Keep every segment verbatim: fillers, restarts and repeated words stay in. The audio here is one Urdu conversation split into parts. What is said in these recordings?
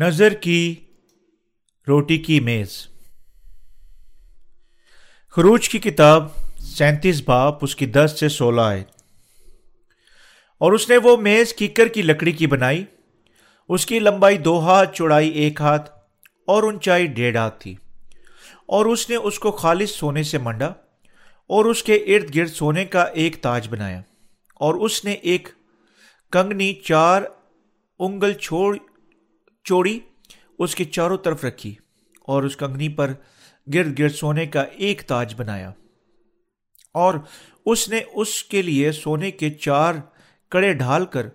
نظر کی روٹی کی میز، خروج کی کتاب سینتیس باب اس کی دس سے سولہ آئے۔ اور اس نے وہ میز کیکر کی لکڑی کی بنائی، اس کی لمبائی دو ہاتھ، چوڑائی ایک ہاتھ اور اونچائی ڈیڑھ ہاتھ تھی، اور اس نے اس کو خالص سونے سے منڈا اور اس کے ارد گرد سونے کا ایک تاج بنایا، اور اس نے ایک کنگنی چار انگل چھوڑ چوڑی اس کے چاروں طرف رکھی، اور اس کنگنی پر گرد گرد سونے کا ایک تاج بنایا، اور اس نے اس کے لیے سونے کے چار کڑے ڈھال کر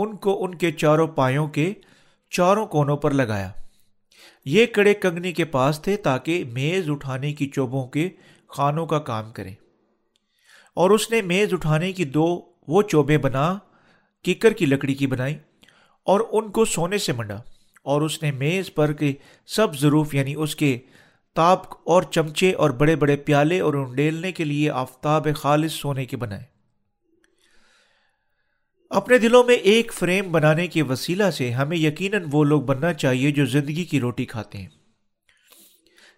ان کو ان کے چاروں پایوں کے چاروں کونوں پر لگایا۔ یہ کڑے کنگنی کے پاس تھے تاکہ میز اٹھانے کی چوبوں کے خانوں کا کام کریں، اور اس نے میز اٹھانے کی دو وہ چوبیں بنا کیکر کی لکڑی کی بنائی اور ان کو سونے سے منڈا، اور اس نے میز پر کے سب ظروف یعنی اس کے تاب اور چمچے اور بڑے بڑے پیالے اور انڈیلنے کے لیے آفتاب خالص سونے کے بنائے۔ اپنے دلوں میں ایک فریم بنانے کے وسیلہ سے ہمیں یقیناً وہ لوگ بننا چاہیے جو زندگی کی روٹی کھاتے ہیں۔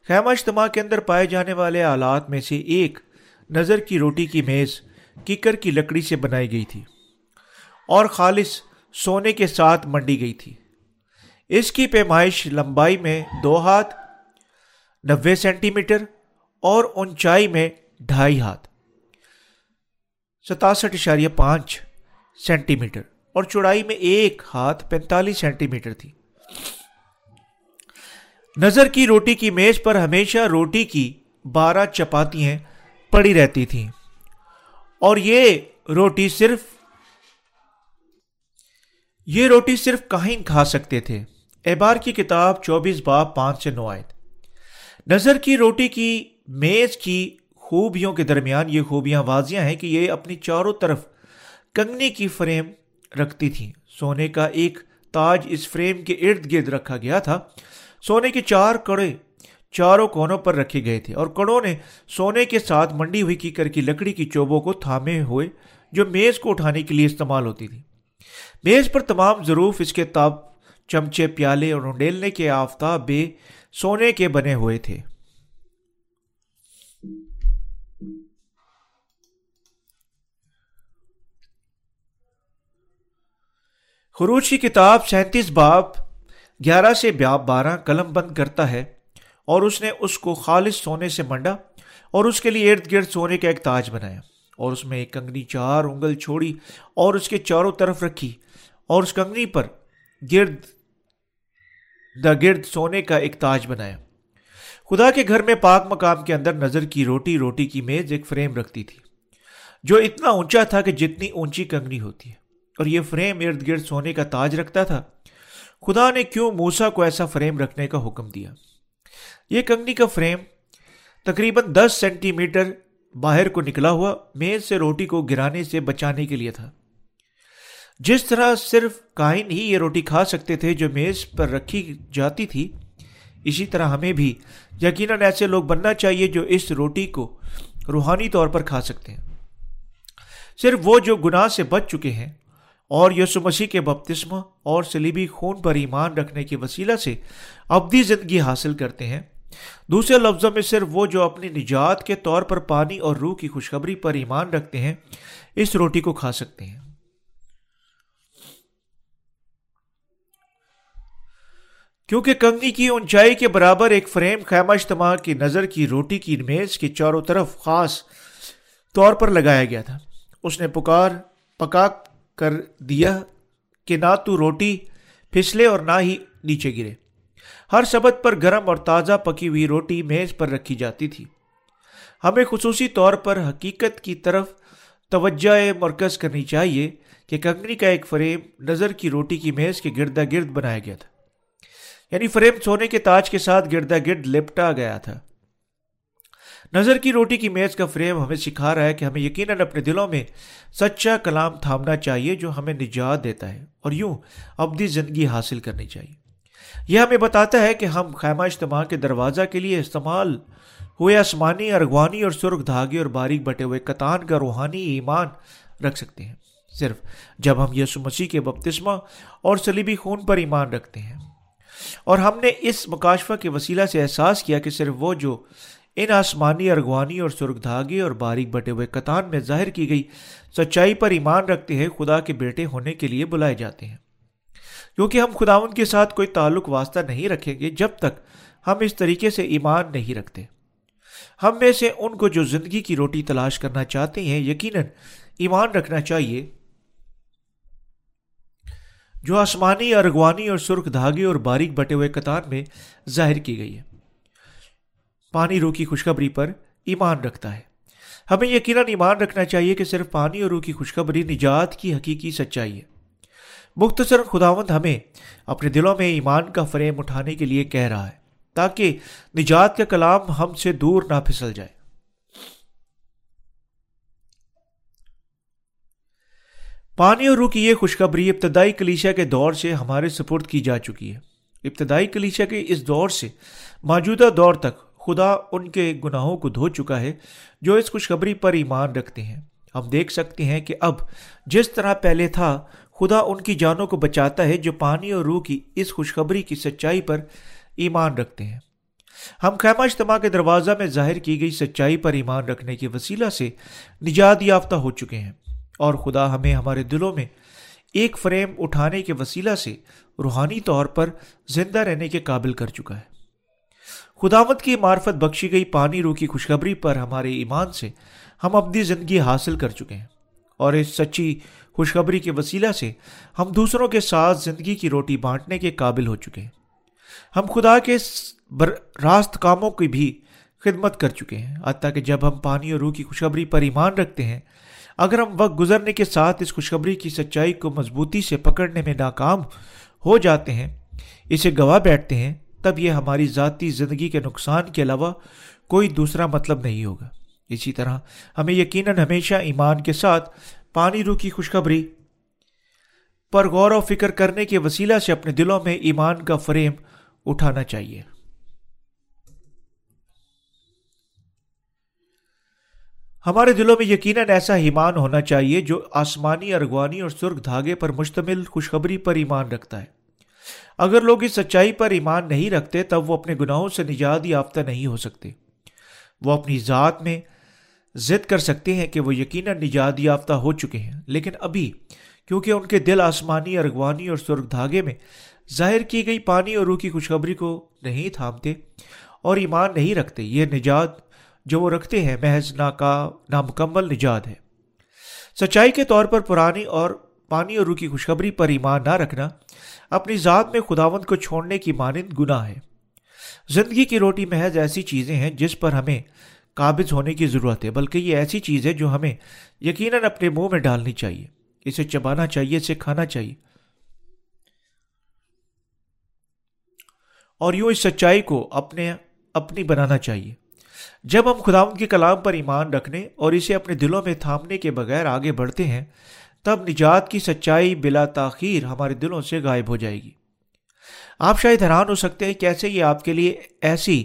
خیمہ اجتماع کے اندر پائے جانے والے آلات میں سے ایک نظر کی روٹی کی میز کیکر کی لکڑی سے بنائی گئی تھی اور خالص سونے کے ساتھ منڈی گئی تھی۔ اس کی پیمائش لمبائی میں دو ہاتھ نوے سینٹی میٹر اور اونچائی میں ڈھائی ہاتھ ستاسٹھ اشاریہ پانچ سینٹی میٹر اور چوڑائی میں ایک ہاتھ پینتالیس سینٹی میٹر تھی۔ نظر کی روٹی کی میز پر ہمیشہ روٹی کی بارہ چپاتیاں پڑی رہتی تھیں، اور یہ روٹی صرف یہ روٹی صرف کاہن کھا سکتے تھے۔ احبار کی کتاب چوبیس باب پانچ سے نو آیت۔ نظر کی روٹی کی میز کی خوبیوں کے درمیان یہ خوبیاں واضح ہیں کہ یہ اپنی چاروں طرف کنگنی کی فریم رکھتی تھی۔ سونے کا ایک تاج اس فریم کے ارد گرد رکھا گیا تھا۔ سونے کے چار کڑے چاروں کونوں پر رکھے گئے تھے، اور کڑوں نے سونے کے ساتھ منڈی ہوئی کیکر کی لکڑی کی چوبوں کو تھامے ہوئے جو میز کو اٹھانے کے لیے استعمال ہوتی تھی۔ میز پر تمام ظروف اس کے تاب، چمچے، پیالے اور انڈیلنے کے آفتاب بے سونے کے بنے ہوئے تھے۔ خروج کی کتاب سینتیس باب گیارہ سے بارہ قلم بند کرتا ہے، اور اس نے اس کو خالص سونے سے منڈا اور اس کے لیے ارد گرد سونے کا ایک تاج بنایا، اور اس میں ایک کنگنی چار انگل چھوڑی اور اس کے چاروں طرف رکھی، اور اس کنگنی پر گرد دا گرد سونے کا ایک تاج بنایا۔ خدا کے گھر میں پاک مقام کے اندر نظر کی روٹی روٹی کی میز ایک فریم رکھتی تھی جو اتنا اونچا تھا کہ جتنی اونچی کنگنی ہوتی ہے، اور یہ فریم ارد گرد سونے کا تاج رکھتا تھا۔ خدا نے کیوں موسیٰ کو ایسا فریم رکھنے کا حکم دیا؟ یہ کنگنی کا فریم تقریباً دس سینٹی میٹر باہر کو نکلا ہوا میز سے روٹی کو گرانے سے بچانے کے لیے تھا۔ جس طرح صرف کائن ہی یہ روٹی کھا سکتے تھے جو میز پر رکھی جاتی تھی، اسی طرح ہمیں بھی یقیناً ایسے لوگ بننا چاہیے جو اس روٹی کو روحانی طور پر کھا سکتے ہیں۔ صرف وہ جو گناہ سے بچ چکے ہیں اور یسوع مسیح کے بپتسمہ اور صلیبی خون پر ایمان رکھنے کے وسیلہ سے ابدی زندگی حاصل کرتے ہیں۔ دوسرے لفظوں میں صرف وہ جو اپنی نجات کے طور پر پانی اور روح کی خوشخبری پر ایمان رکھتے ہیں اس روٹی کو کھا سکتے ہیں۔ کیونکہ کنگنی کی اونچائی کے برابر ایک فریم خیمہ اجتماع کی نظر کی روٹی کی میز کے چاروں طرف خاص طور پر لگایا گیا تھا۔ اس نے پکار پکا کر دیا کہ نہ تو روٹی پھسلے اور نہ ہی نیچے گرے۔ ہر سبت پر گرم اور تازہ پکی ہوئی روٹی میز پر رکھی جاتی تھی۔ ہمیں خصوصی طور پر حقیقت کی طرف توجہ مرکز کرنی چاہیے کہ کنگنی کا ایک فریم نظر کی روٹی کی میز کے گردا گرد بنایا گیا تھا، یعنی فریم سونے کے تاج کے ساتھ گردا گرد لپٹا گیا تھا۔ نظر کی روٹی کی میز کا فریم ہمیں سکھا رہا ہے کہ ہمیں یقیناً اپنے دلوں میں سچا کلام تھامنا چاہیے جو ہمیں نجات دیتا ہے، اور یوں ابدی زندگی حاصل کرنی چاہیے۔ یہ ہمیں بتاتا ہے کہ ہم خیمہ اجتماع کے دروازہ کے لیے استعمال ہوئے آسمانی، ارغوانی اور سرخ دھاگے اور باریک بٹے ہوئے کتان کا روحانی ایمان رکھ سکتے ہیں صرف جب ہم یسوع مسیح کے بپتسمہ اور صلیبی خون پر ایمان رکھتے ہیں۔ اور ہم نے اس مکاشفہ کے وسیلہ سے احساس کیا کہ صرف وہ جو ان آسمانی ارغوانی اور سرخ دھاگے اور باریک بٹے ہوئے کتان میں ظاہر کی گئی سچائی پر ایمان رکھتے ہیں خدا کے بیٹے ہونے کے لیے بلائے جاتے ہیں، کیونکہ ہم خداوند کے ساتھ کوئی تعلق واسطہ نہیں رکھیں گے جب تک ہم اس طریقے سے ایمان نہیں رکھتے۔ ہم میں سے ان کو جو زندگی کی روٹی تلاش کرنا چاہتے ہیں یقیناً ایمان رکھنا چاہیے جو آسمانی ارغوانی اور سرخ دھاگے اور باریک بٹے ہوئے کتان میں ظاہر کی گئی ہے۔ پانی روح کی خوشخبری پر ایمان رکھتا ہے۔ ہمیں یقیناً ایمان رکھنا چاہیے کہ صرف پانی اور روح کی خوشخبری نجات کی حقیقی سچائی ہے۔ مختصر خداوند ہمیں اپنے دلوں میں ایمان کا فریم اٹھانے کے لیے کہہ رہا ہے تاکہ نجات کا کلام ہم سے دور نہ پھسل جائے۔ پانی اور روح کی یہ خوشخبری ابتدائی کلیسیا کے دور سے ہمارے سپرد کی جا چکی ہے۔ ابتدائی کلیسیا کے اس دور سے موجودہ دور تک خدا ان کے گناہوں کو دھو چکا ہے جو اس خوشخبری پر ایمان رکھتے ہیں۔ ہم دیکھ سکتے ہیں کہ اب جس طرح پہلے تھا، خدا ان کی جانوں کو بچاتا ہے جو پانی اور روح کی اس خوشخبری کی سچائی پر ایمان رکھتے ہیں۔ ہم خیمہ اجتماع کے دروازہ میں ظاہر کی گئی سچائی پر ایمان رکھنے کے وسیلہ سے نجات یافتہ ہو چکے ہیں، اور خدا ہمیں ہمارے دلوں میں ایک فریم اٹھانے کے وسیلہ سے روحانی طور پر زندہ رہنے کے قابل کر چکا ہے۔ خداوند کی معرفت بخشی گئی پانی روح کی خوشخبری پر ہمارے ایمان سے ہم اپنی زندگی حاصل کر چکے ہیں، اور اس سچی خوشخبری کے وسیلہ سے ہم دوسروں کے ساتھ زندگی کی روٹی بانٹنے کے قابل ہو چکے ہیں۔ ہم خدا کے راست کاموں کی بھی خدمت کر چکے ہیں، حتیٰ کہ جب ہم پانی اور روح کی خوشخبری پر ایمان رکھتے ہیں، اگر ہم وقت گزرنے کے ساتھ اس خوشخبری کی سچائی کو مضبوطی سے پکڑنے میں ناکام ہو جاتے ہیں، اسے گواہ بیٹھتے ہیں، تب یہ ہماری ذاتی زندگی کے نقصان کے علاوہ کوئی دوسرا مطلب نہیں ہوگا۔ اسی طرح ہمیں یقیناً ہمیشہ ایمان کے ساتھ پانی روح کی خوشخبری پر غور و فکر کرنے کے وسیلہ سے اپنے دلوں میں ایمان کا فریم اٹھانا چاہیے۔ ہمارے دلوں میں یقیناً ایسا ایمان ہونا چاہیے جو آسمانی ارغوانی اور سرخ دھاگے پر مشتمل خوشخبری پر ایمان رکھتا ہے۔ اگر لوگ اس سچائی پر ایمان نہیں رکھتے تب وہ اپنے گناہوں سے نجات یافتہ نہیں ہو سکتے۔ وہ اپنی ذات میں ضد کر سکتے ہیں کہ وہ یقیناً نجات یافتہ ہو چکے ہیں، لیکن ابھی کیونکہ ان کے دل آسمانی ارغوانی اور سرخ دھاگے میں ظاہر کی گئی پانی اور روح کی خوشخبری کو نہیں تھامتے اور ایمان نہیں رکھتے، یہ نجات جو وہ رکھتے ہیں محض ناکا نامکمل نجات ہے۔ سچائی کے طور پر پرانی اور پانی اور روح کی خوشخبری پر ایمان نہ رکھنا اپنی ذات میں خداوند کو چھوڑنے کی مانند گناہ ہے۔ زندگی کی روٹی محض ایسی چیزیں ہیں جس پر ہمیں قابض ہونے کی ضرورت ہے، بلکہ یہ ایسی چیز ہے جو ہمیں یقیناً اپنے منہ میں ڈالنی چاہیے، اسے چبانا چاہیے، اسے کھانا چاہیے، اور یوں اس سچائی کو اپنے اپنی بنانا چاہیے۔ جب ہم خداوند کے کلام پر ایمان رکھنے اور اسے اپنے دلوں میں تھامنے کے بغیر آگے بڑھتے ہیں، تب نجات کی سچائی بلا تاخیر ہمارے دلوں سے غائب ہو جائے گی۔ آپ شاید حیران ہو سکتے ہیں کیسے یہ آپ کے لیے ایسی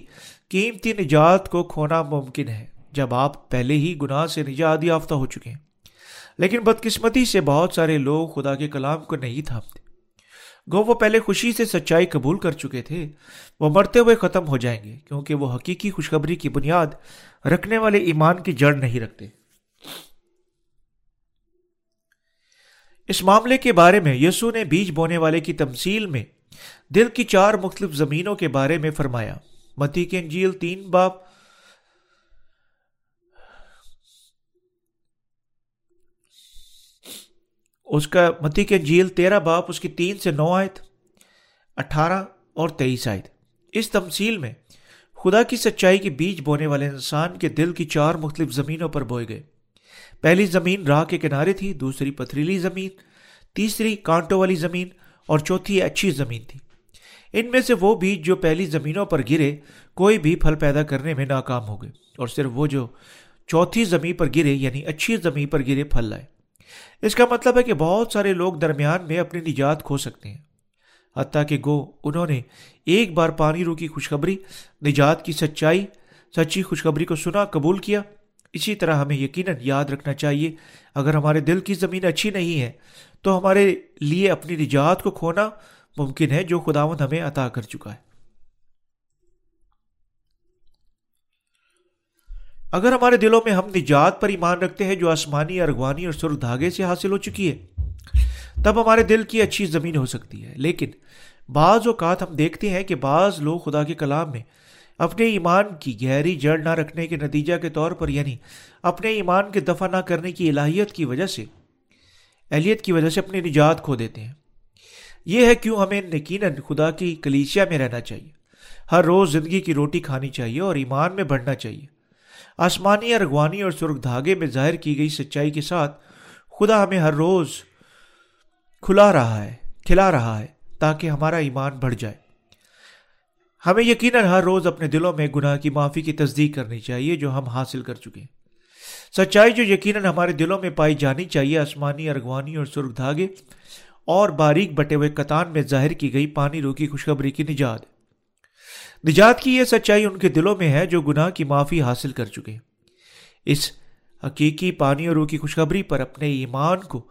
قیمتی نجات کو کھونا ممکن ہے جب آپ پہلے ہی گناہ سے نجات یافتہ ہو چکے ہیں۔ لیکن بدقسمتی سے بہت سارے لوگ خدا کے کلام کو نہیں تھامتے، گو وہ پہلے خوشی سے سچائی قبول کر چکے تھے، وہ مرتے ہوئے ختم ہو جائیں گے کیونکہ وہ حقیقی خوشخبری کی بنیاد رکھنے والے ایمان کی جڑ نہیں رکھتے۔ اس معاملے کے بارے میں یسوع نے بیج بونے والے کی تمثیل میں دل کی چار مختلف زمینوں کے بارے میں فرمایا۔ متی کی انجیل تین باب اس کا متی کی انجیل تیرہ باپ اس کی تین سے نو آیت، اٹھارہ اور تیئیس آیت۔ اس تمثیل میں خدا کی سچائی کے بیج بونے والے انسان کے دل کی چار مختلف زمینوں پر بوئے گئے۔ پہلی زمین راہ کے کنارے تھی، دوسری پتھریلی زمین، تیسری کانٹوں والی زمین اور چوتھی اچھی زمین تھی۔ ان میں سے وہ بیج جو پہلی زمینوں پر گرے کوئی بھی پھل پیدا کرنے میں ناکام ہو گئے، اور صرف وہ جو چوتھی زمین پر گرے یعنی اچھی زمین پر گرے پھل لائے۔ اس کا مطلب ہے کہ بہت سارے لوگ درمیان میں اپنی نجات کھو سکتے ہیں، حتیٰ کہ گو انہوں نے ایک بار پانی روح کی خوشخبری نجات کی سچائی سچی خوشخبری کو سنا قبول کیا۔ اسی طرح ہمیں یقیناً یاد رکھنا چاہیے اگر ہمارے دل کی زمین اچھی نہیں ہے تو ہمارے لیے اپنی نجات کو کھونا ممکن ہے جو خداوند ہمیں عطا کر چکا ہے. اگر ہمارے دلوں میں ہم نجات پر ایمان رکھتے ہیں جو آسمانی، ارغوانی اور سرخ دھاگے سے حاصل ہو چکی ہے، تب ہمارے دل کی اچھی زمین ہو سکتی ہے. لیکن بعض اوقات ہم دیکھتے ہیں کہ بعض لوگ خدا کے کلام میں اپنے ایمان کی گہری جڑ نہ رکھنے کے نتیجہ کے طور پر، یعنی اپنے ایمان کے دفع نہ کرنے کی الہیت کی وجہ سے اہلیت کی وجہ سے اپنی نجات کھو دیتے ہیں. یہ ہے کیوں ہمیں یقیناً خدا کی کلیسیا میں رہنا چاہیے، ہر روز زندگی کی روٹی کھانی چاہیے اور ایمان میں بڑھنا چاہیے. آسمانی، ارغوانی اور سرخ دھاگے میں ظاہر کی گئی سچائی کے ساتھ خدا ہمیں ہر روز کھلا رہا ہے کھلا رہا ہے تاکہ ہمارا ایمان بڑھ جائے. ہمیں یقیناً ہر روز اپنے دلوں میں گناہ کی معافی کی تصدیق کرنی چاہیے جو ہم حاصل کر چکے ہیں. سچائی جو یقیناً ہمارے دلوں میں پائی جانی چاہیے آسمانی، ارغوانی اور سرخ دھاگے اور باریک بٹے ہوئے کتان میں ظاہر کی گئی پانی روکی خوشخبری کی نجات نجات کی یہ سچائی ان کے دلوں میں ہے جو گناہ کی معافی حاصل کر چکے ہیں. اس حقیقی پانی اور روح کی خوشخبری پر اپنے ایمان کو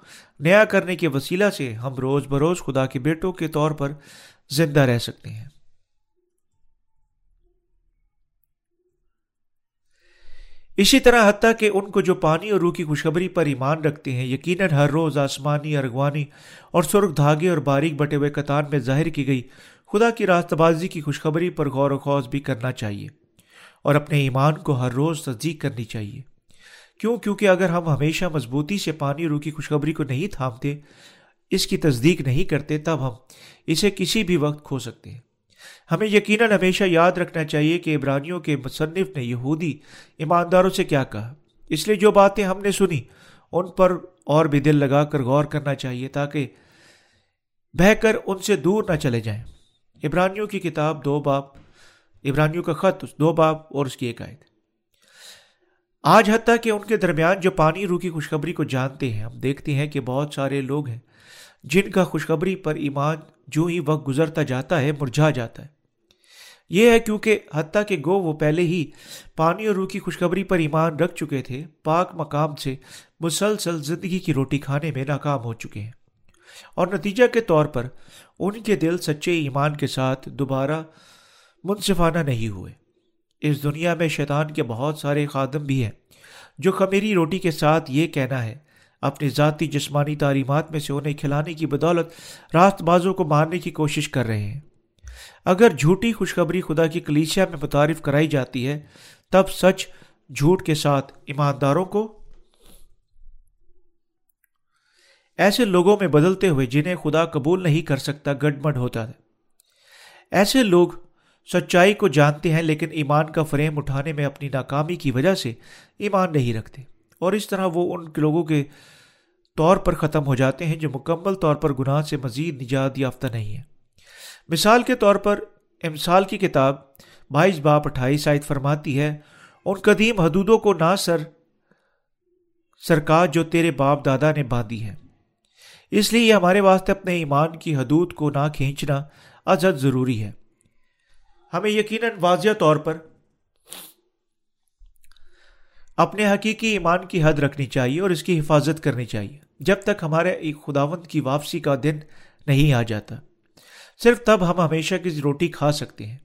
نیا کرنے کے وسیلہ سے ہم روز بروز خدا کے بیٹوں کے طور پر زندہ رہ سکتے ہیں. اسی طرح حتیٰ کہ ان کو جو پانی اور روح کی خوشخبری پر ایمان رکھتے ہیں یقیناً ہر روز آسمانی، ارغوانی اور سرخ دھاگے اور باریک بٹے ہوئے کتان میں ظاہر کی گئی خدا کی راست بازی کی خوشخبری پر غور و خوض بھی کرنا چاہیے اور اپنے ایمان کو ہر روز تصدیق کرنی چاہیے. کیوں کیونکہ اگر ہم ہمیشہ مضبوطی سے پانی روح کی خوشخبری کو نہیں تھامتے، اس کی تصدیق نہیں کرتے، تب ہم اسے کسی بھی وقت کھو سکتے ہیں. ہمیں یقیناً ہمیشہ یاد رکھنا چاہیے کہ عبرانیوں کے مصنف نے یہودی ایمانداروں سے کیا کہا. اس لیے جو باتیں ہم نے سنی ان پر اور بھی دل لگا کر غور کرنا چاہیے تاکہ بہہ کر ان سے دور نہ چلے جائیں. عبرانیوں کی کتاب دو باب عبرانیوں کا خط دو باب اور اس کی ایک آیت. آج حتیٰ کہ ان کے درمیان جو پانی روح کی خوشخبری کو جانتے ہیں، ہم دیکھتے ہیں کہ بہت سارے لوگ ہیں جن کا خوشخبری پر ایمان جو ہی وقت گزرتا جاتا ہے مرجھا جاتا ہے. یہ ہے کیونکہ حتیٰ کہ گو وہ پہلے ہی پانی اور روح کی خوشخبری پر ایمان رکھ چکے تھے، پاک مقام سے مسلسل زندگی کی روٹی کھانے میں ناکام ہو چکے ہیں اور نتیجہ کے طور پر ان کے دل سچے ایمان کے ساتھ دوبارہ منصفانہ نہیں ہوئے. اس دنیا میں شیطان کے بہت سارے خادم بھی ہیں جو خمیری روٹی کے ساتھ یہ کہنا ہے اپنی ذاتی جسمانی تعلیمات میں سے انہیں کھلانے کی بدولت راست بازوں کو مارنے کی کوشش کر رہے ہیں. اگر جھوٹی خوشخبری خدا کی کلیسیا میں متعارف کرائی جاتی ہے تب سچ جھوٹ کے ساتھ ایمانداروں کو ایسے لوگوں میں بدلتے ہوئے جنہیں خدا قبول نہیں کر سکتا گڈمڈ ہوتا ہے. ایسے لوگ سچائی کو جانتے ہیں لیکن ایمان کا فریم اٹھانے میں اپنی ناکامی کی وجہ سے ایمان نہیں رکھتے اور اس طرح وہ ان لوگوں کے طور پر ختم ہو جاتے ہیں جو مکمل طور پر گناہ سے مزید نجات یافتہ نہیں ہیں. مثال کے طور پر امثال کی کتاب بائیس باب اٹھائیس آیت فرماتی ہے، ان قدیم حدودوں کو نہ سر سرکار جو تیرے باپ دادا نے باندھی ہے. اس لیے ہمارے واسطے اپنے ایمان کی حدود کو نہ کھینچنا ازحد ضروری ہے. ہمیں یقیناً واضح طور پر اپنے حقیقی ایمان کی حد رکھنی چاہیے اور اس کی حفاظت کرنی چاہیے جب تک ہمارے خداوند کی واپسی کا دن نہیں آ جاتا. صرف تب ہم ہمیشہ کی روٹی کھا سکتے ہیں،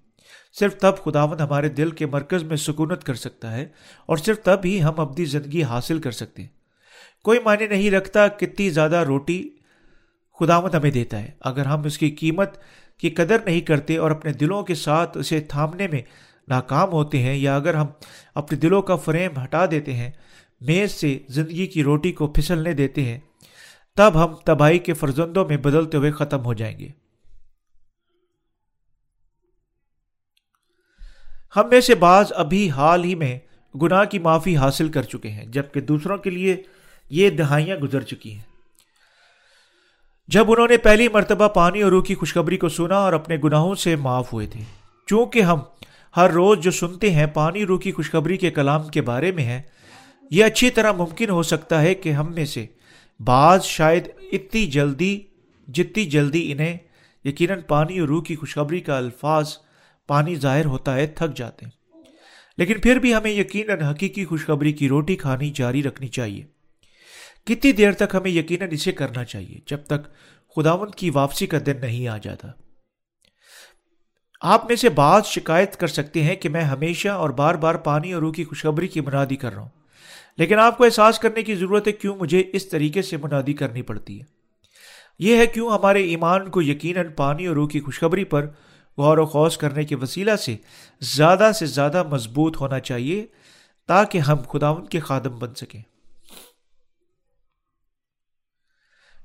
صرف تب خداوند ہمارے دل کے مرکز میں سکونت کر سکتا ہے اور صرف تب ہی ہم اپنی زندگی حاصل کر سکتے ہیں. کوئی معنی نہیں رکھتا کتنی زیادہ روٹی خداوند ہمیں دیتا ہے اگر ہم اس کی قیمت کی قدر نہیں کرتے اور اپنے دلوں کے ساتھ اسے تھامنے میں ناکام ہوتے ہیں، یا اگر ہم اپنے دلوں کا فریم ہٹا دیتے ہیں، میز سے زندگی کی روٹی کو پھسلنے دیتے ہیں، تب ہم تباہی کے فرزندوں میں بدلتے ہوئے ختم ہو جائیں گے. ہم میں سے بعض ابھی حال ہی میں گناہ کی معافی حاصل کر چکے ہیں جبکہ دوسروں کے لیے یہ دہائیاں گزر چکی ہیں. جب انہوں نے پہلی مرتبہ پانی اور روح کی خوشخبری کو سنا اور اپنے گناہوں سے معاف ہوئے تھے. چونکہ ہم ہر روز جو سنتے ہیں پانی روح کی خوشخبری کے کلام کے بارے میں ہے، یہ اچھی طرح ممکن ہو سکتا ہے کہ ہم میں سے بعض شاید اتنی جلدی جتنی جلدی انہیں یقیناً پانی اور روح کی خوشخبری کا الفاظ پانی ظاہر ہوتا ہے تھک جاتے ہیں. لیکن پھر بھی ہمیں یقیناً حقیقی خوشخبری کی روٹی کھانی جاری رکھنی چاہیے. کتنی دیر تک ہمیں یقیناً اسے کرنا چاہیے؟ جب تک خداوند کی واپسی کا دن نہیں آ جاتا۔ آپ میں سے بعض شکایت کر سکتے ہیں کہ میں ہمیشہ اور بار بار پانی اور روح کی خوشخبری کی منادی کر رہا ہوں، لیکن آپ کو احساس کرنے کی ضرورت ہے کیوں مجھے اس طریقے سے منادی کرنی پڑتی ہے۔ یہ ہے کیوں ہمارے ایمان کو یقیناً پانی اور روح کی خوشخبری پر غور و خوض کرنے کے وسیلہ سے زیادہ سے زیادہ مضبوط ہونا چاہیے تاکہ ہم خداوند کے خادم بن سکیں۔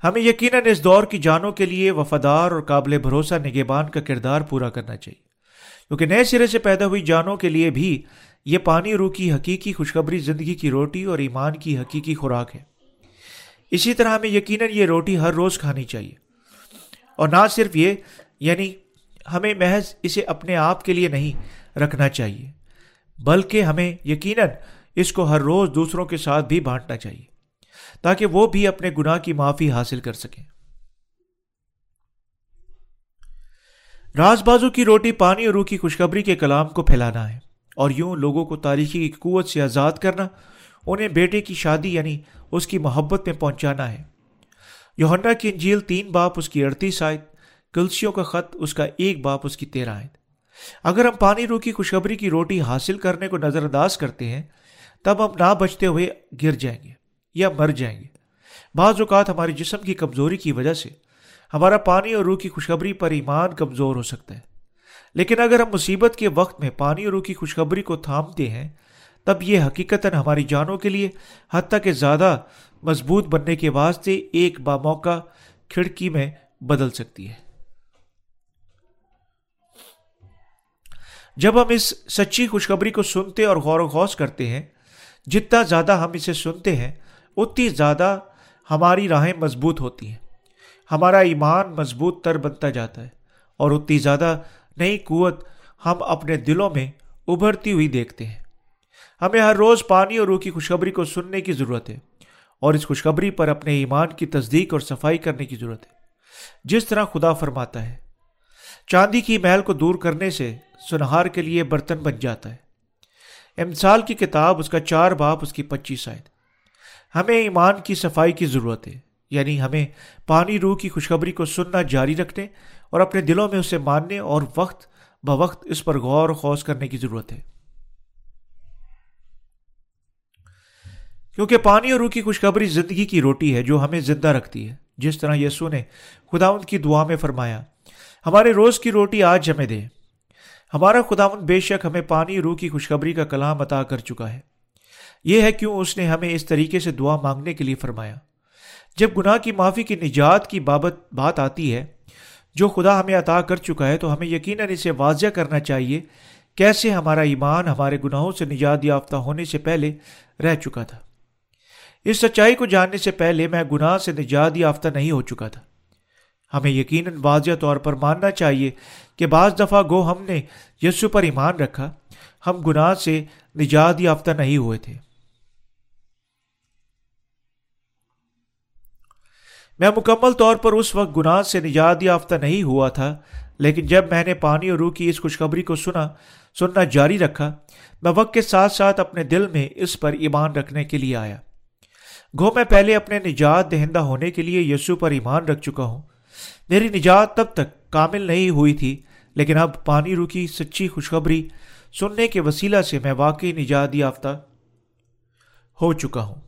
ہمیں یقیناً اس دور کی جانوں کے لیے وفادار اور قابل بھروسہ نگہبان کا کردار پورا کرنا چاہیے، کیونکہ نئے سرے سے پیدا ہوئی جانوں کے لیے بھی یہ پانی روح کی حقیقی خوشخبری زندگی کی روٹی اور ایمان کی حقیقی خوراک ہے۔ اسی طرح ہمیں یقیناً یہ روٹی ہر روز کھانی چاہیے، اور نہ صرف یہ، یعنی ہمیں محض اسے اپنے آپ کے لیے نہیں رکھنا چاہیے، بلکہ ہمیں یقیناً اس کو ہر روز دوسروں کے ساتھ بھی بانٹنا چاہیے تاکہ وہ بھی اپنے گناہ کی معافی حاصل کر سکیں۔ راز بازو کی روٹی پانی اور روح کی خوشخبری کے کلام کو پھیلانا ہے، اور یوں لوگوں کو تاریکی کی قوت سے آزاد کرنا، انہیں بیٹے کی شادی یعنی اس کی محبت میں پہنچانا ہے۔ یوحنا کی انجیل تین باپ اس کی اڑتیس آیت، کلسیوں کا خط اس کا ایک باپ اس کی تیرہ آیت۔ اگر ہم پانی روح کی خوشخبری کی روٹی حاصل کرنے کو نظر انداز کرتے ہیں تب ہم نہ بچتے ہوئے گر جائیں گے یا مر جائیں گے۔ بعض اوقات ہمارے جسم کی کمزوری کی وجہ سے ہمارا پانی اور روح کی خوشخبری پر ایمان کمزور ہو سکتا ہے، لیکن اگر ہم مصیبت کے وقت میں پانی اور روح کی خوشخبری کو تھامتے ہیں تب یہ حقیقتاً ہماری جانوں کے لیے حتیٰ کہ زیادہ مضبوط بننے کے واسطے ایک باموقع کھڑکی میں بدل سکتی ہے۔ جب ہم اس سچی خوشخبری کو سنتے اور غور و خوض کرتے ہیں، جتنا زیادہ ہم اسے سنتے ہیں اتنی زیادہ ہماری راہیں مضبوط ہوتی ہیں، ہمارا ایمان مضبوط تر بنتا جاتا ہے، اور اتنی زیادہ نئی قوت ہم اپنے دلوں میں ابھرتی ہوئی دیکھتے ہیں۔ ہمیں ہر روز پانی اور روح کی خوشخبری کو سننے کی ضرورت ہے، اور اس خوشخبری پر اپنے ایمان کی تصدیق اور صفائی کرنے کی ضرورت ہے، جس طرح خدا فرماتا ہے، چاندی کی محل کو دور کرنے سے سنہار کے لیے برتن بن جاتا ہے۔ امثال کی کتاب اس کا چار باپ اس کی پچیس آیت۔ ہمیں ایمان کی صفائی کی ضرورت ہے، یعنی ہمیں پانی روح کی خوشخبری کو سننا جاری رکھنے اور اپنے دلوں میں اسے ماننے اور وقت بوقت اس پر غور و خوض کرنے کی ضرورت ہے، کیونکہ پانی اور روح کی خوشخبری زندگی کی روٹی ہے جو ہمیں زندہ رکھتی ہے، جس طرح یسوع نے خداوند کی دعا میں فرمایا، ہمارے روز کی روٹی آج ہمیں دے۔ ہمارا خداوند بے شک ہمیں پانی روح کی خوشخبری کا کلام عطا کر چکا ہے۔ یہ ہے کیوں اس نے ہمیں اس طریقے سے دعا مانگنے کے لیے فرمایا۔ جب گناہ کی معافی کی نجات کی بابت بات آتی ہے جو خدا ہمیں عطا کر چکا ہے، تو ہمیں یقیناً اسے واضح کرنا چاہیے کیسے ہمارا ایمان ہمارے گناہوں سے نجات یافتہ ہونے سے پہلے رہ چکا تھا۔ اس سچائی کو جاننے سے پہلے میں گناہ سے نجات یافتہ نہیں ہو چکا تھا۔ ہمیں یقیناً واضح طور پر ماننا چاہیے کہ بعض دفعہ گو ہم نے یسوع پر ایمان رکھا، ہم گناہ سے نجات یافتہ نہیں ہوئے تھے۔ میں مکمل طور پر اس وقت گناہ سے نجات یافتہ نہیں ہوا تھا، لیکن جب میں نے پانی اور روح کی اس خوشخبری کو سنا سننا جاری رکھا، میں وقت کے ساتھ ساتھ اپنے دل میں اس پر ایمان رکھنے کے لیے آیا۔ گو میں پہلے اپنے نجات دہندہ ہونے کے لیے یسوع پر ایمان رکھ چکا ہوں۔ میری نجات تب تک کامل نہیں ہوئی تھی، لیکن اب پانی روح کی سچی خوشخبری سننے کے وسیلہ سے میں واقعی نجات یافتہ ہو چکا ہوں۔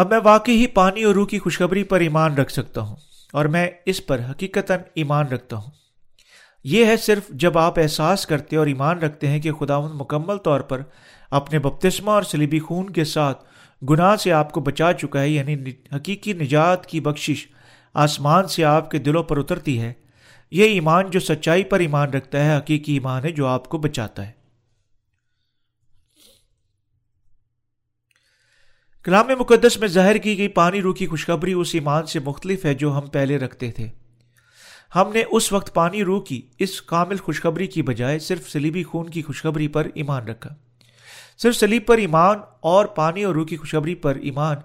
اب میں واقعی ہی پانی اور روح کی خوشخبری پر ایمان رکھ سکتا ہوں، اور میں اس پر حقیقتاً ایمان رکھتا ہوں۔ یہ ہے صرف جب آپ احساس کرتے اور ایمان رکھتے ہیں کہ خداوند مکمل طور پر اپنے بپتسمہ اور صلیبی خون کے ساتھ گناہ سے آپ کو بچا چکا ہے، یعنی حقیقی نجات کی بخشش آسمان سے آپ کے دلوں پر اترتی ہے۔ یہ ایمان جو سچائی پر ایمان رکھتا ہے، حقیقی ایمان ہے جو آپ کو بچاتا ہے۔ کلام مقدس میں ظاہر کی گئی پانی روح کی خوشخبری اس ایمان سے مختلف ہے جو ہم پہلے رکھتے تھے۔ ہم نے اس وقت پانی روح کی اس کامل خوشخبری کی بجائے صرف صلیبی خون کی خوشخبری پر ایمان رکھا۔ صرف صلیب پر ایمان اور پانی اور روح کی خوشخبری پر ایمان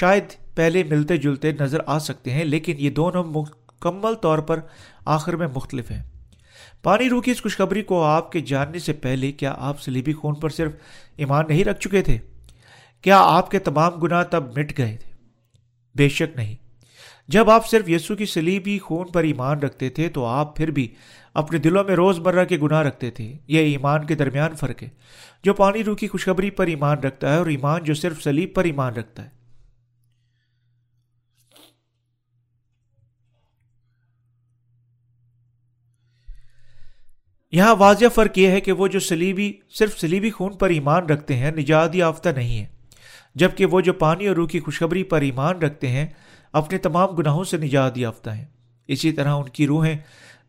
شاید پہلے ملتے جلتے نظر آ سکتے ہیں، لیکن یہ دونوں مکمل طور پر آخر میں مختلف ہیں۔ پانی روح کی اس خوشخبری کو آپ کے جاننے سے پہلے کیا آپ صلیبی خون پر صرف ایمان نہیں رکھ چکے تھے؟ کیا آپ کے تمام گناہ تب مٹ گئے تھے؟ بے شک نہیں، جب آپ صرف یسوع کی صلیبی خون پر ایمان رکھتے تھے تو آپ پھر بھی اپنے دلوں میں روز مرہ کے گناہ رکھتے تھے۔ یہ ایمان کے درمیان فرق ہے، جو پانی روح کی خوشخبری پر ایمان رکھتا ہے، اور ایمان جو صرف صلیب پر ایمان رکھتا ہے۔ یہاں واضح فرق یہ ہے کہ وہ جو صلیبی صرف صلیبی خون پر ایمان رکھتے ہیں نجات یافتہ نہیں ہے، جبکہ وہ جو پانی اور روح کی خوشخبری پر ایمان رکھتے ہیں اپنے تمام گناہوں سے نجات یافتہ ہیں۔ اسی طرح ان کی روحیں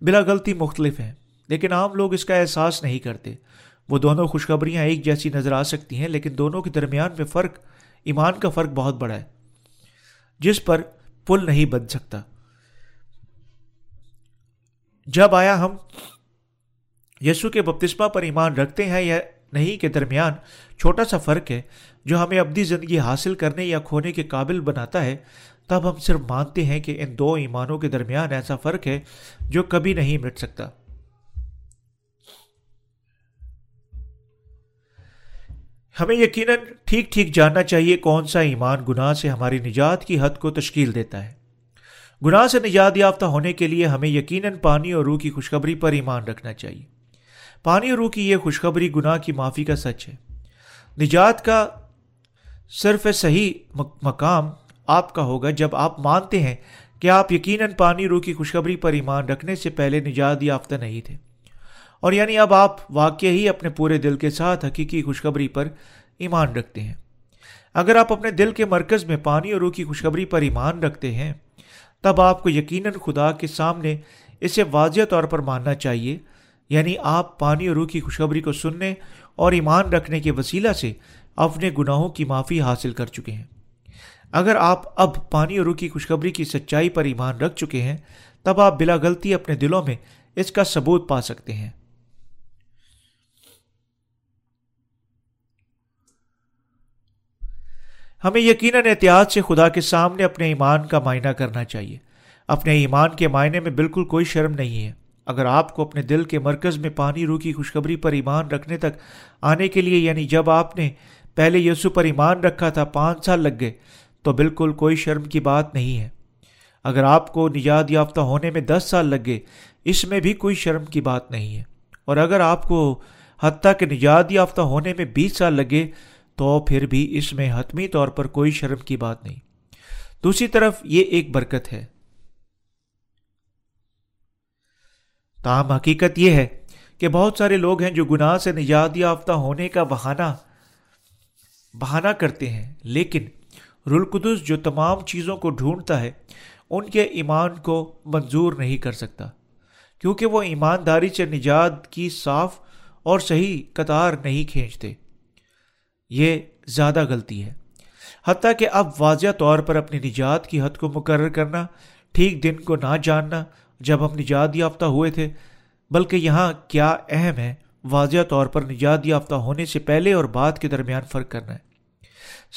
بلا غلطی مختلف ہیں، لیکن عام لوگ اس کا احساس نہیں کرتے۔ وہ دونوں خوشخبریاں ایک جیسی نظر آ سکتی ہیں، لیکن دونوں کے درمیان میں فرق، ایمان کا فرق بہت بڑا ہے، جس پر پل نہیں بن سکتا۔ جب آیا ہم یسوع کے بپتسمہ پر ایمان رکھتے ہیں یا نہیں کے درمیان چھوٹا سا فرق ہے جو ہمیں ابدی زندگی حاصل کرنے یا کھونے کے قابل بناتا ہے، تب ہم صرف مانتے ہیں کہ ان دو ایمانوں کے درمیان ایسا فرق ہے جو کبھی نہیں مٹ سکتا۔ ہمیں یقیناً ٹھیک ٹھیک جاننا چاہیے کون سا ایمان گناہ سے ہماری نجات کی حد کو تشکیل دیتا ہے۔ گناہ سے نجات یافتہ ہونے کے لیے ہمیں یقیناً پانی اور روح کی خوشخبری پر ایمان رکھنا چاہیے۔ پانی اور روح کی یہ خوشخبری گناہ کی معافی کا سچ ہے۔ نجات کا صرف صحیح مقام آپ کا ہوگا جب آپ مانتے ہیں کہ آپ یقیناً پانی روح کی خوشخبری پر ایمان رکھنے سے پہلے نجات یافتہ نہیں تھے، اور یعنی اب آپ واقعی ہی اپنے پورے دل کے ساتھ حقیقی خوشخبری پر ایمان رکھتے ہیں۔ اگر آپ اپنے دل کے مرکز میں پانی اور روح کی خوشخبری پر ایمان رکھتے ہیں، تب آپ کو یقیناً خدا کے سامنے اسے واضح طور پر ماننا چاہیے، یعنی آپ پانی اور روح کی خوشخبری کو سننے اور ایمان رکھنے کے وسیلہ سے اپنے گناہوں کی معافی حاصل کر چکے ہیں۔ اگر آپ اب پانی اور روح کی خوشخبری کی سچائی پر ایمان رکھ چکے ہیں، تب آپ بلا غلطی اپنے دلوں میں اس کا ثبوت پا سکتے ہیں۔ ہمیں یقیناً احتیاط سے خدا کے سامنے اپنے ایمان کا معائنہ کرنا چاہیے۔ اپنے ایمان کے معائنے میں بالکل کوئی شرم نہیں ہے۔ اگر آپ کو اپنے دل کے مرکز میں پانی روح کی خوشخبری پر ایمان رکھنے تک آنے کے لیے، یعنی جب آپ نے پہلے یسوع پر ایمان رکھا تھا، پانچ سال لگ گئے، تو بالکل کوئی شرم کی بات نہیں ہے۔ اگر آپ کو نجات یافتہ ہونے میں دس سال لگ گئے، اس میں بھی کوئی شرم کی بات نہیں ہے۔ اور اگر آپ کو حتیٰ کہ نجات یافتہ ہونے میں بیس سال لگے، تو پھر بھی اس میں حتمی طور پر کوئی شرم کی بات نہیں۔ دوسری طرف یہ ایک برکت ہے۔ تاہم حقیقت یہ ہے کہ بہت سارے لوگ ہیں جو گناہ سے نجات یافتہ ہونے کا بہانہ بہانہ کرتے ہیں، لیکن روح القدس جو تمام چیزوں کو ڈھونڈتا ہے، ان کے ایمان کو منظور نہیں کر سکتا، کیونکہ وہ ایمانداری سے نجات کی صاف اور صحیح قطار نہیں کھینچتے۔ یہ زیادہ غلطی ہے، حتیٰ کہ اب واضح طور پر اپنی نجات کی حد کو مقرر کرنا، ٹھیک دن کو نہ جاننا جب ہم نجات یافتہ ہوئے تھے، بلکہ یہاں کیا اہم ہے واضح طور پر نجات یافتہ ہونے سے پہلے اور بعد کے درمیان فرق کرنا ہے۔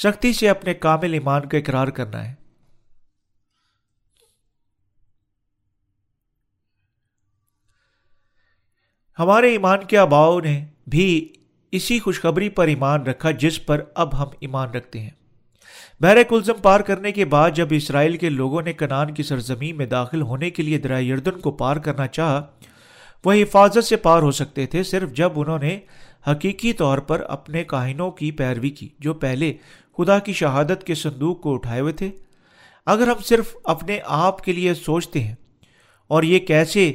سختی سے اپنے کامل ایمان کا اقرار کرنا ہے۔ ہمارے ایمان کے آباؤں نے بھی اسی خوشخبری پر ایمان رکھا جس پر اب ہم ایمان رکھتے ہیں۔ بحر کلزم پار کرنے کے بعد جب اسرائیل کے لوگوں نے کنعان کی سرزمین میں داخل ہونے کے لیے دریا یردن کو پار کرنا چاہا، وہ حفاظت سے پار ہو سکتے تھے صرف جب انہوں نے حقیقی طور پر اپنے کاہنوں کی پیروی کی جو پہلے خدا کی شہادت کے صندوق کو اٹھائے ہوئے تھے۔ اگر ہم صرف اپنے آپ کے لیے سوچتے ہیں اور یہ کیسے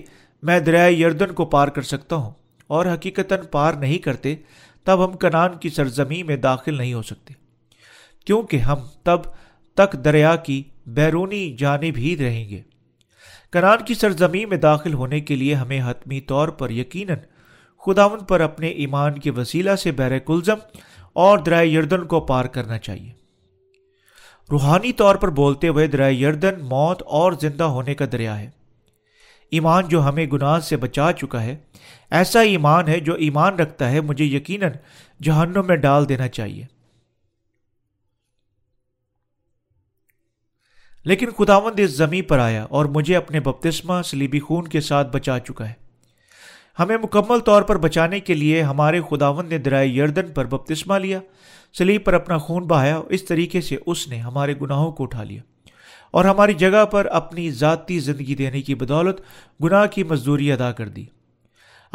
میں دریا یردن کو پار کر سکتا ہوں، اور حقیقتاً پار نہیں کرتے، تب ہم کنعان کی سرزمین میں داخل نہیں ہو سکتے، کیونکہ ہم تب تک دریا کی بیرونی جانب ہی رہیں گے۔ کنعان کی سرزمین میں داخل ہونے کے لیے ہمیں حتمی طور پر یقیناً خداوند پر اپنے ایمان کے وسیلہ سے بحر کلزم اور دریا یردن کو پار کرنا چاہیے۔ روحانی طور پر بولتے ہوئے دریا یردن موت اور زندہ ہونے کا دریا ہے۔ ایمان جو ہمیں گناہ سے بچا چکا ہے، ایسا ایمان ہے جو ایمان رکھتا ہے مجھے یقیناً جہنم میں ڈال دینا چاہیے، لیکن خداوند اس زمین پر آیا اور مجھے اپنے بپتسمہ صلیبی خون کے ساتھ بچا چکا ہے۔ ہمیں مکمل طور پر بچانے کے لیے ہمارے خداوند نے درائے یردن پر بپتسمہ لیا، صلیب پر اپنا خون بہایا، اس طریقے سے اس نے ہمارے گناہوں کو اٹھا لیا اور ہماری جگہ پر اپنی ذاتی زندگی دینے کی بدولت گناہ کی مزدوری ادا کر دی۔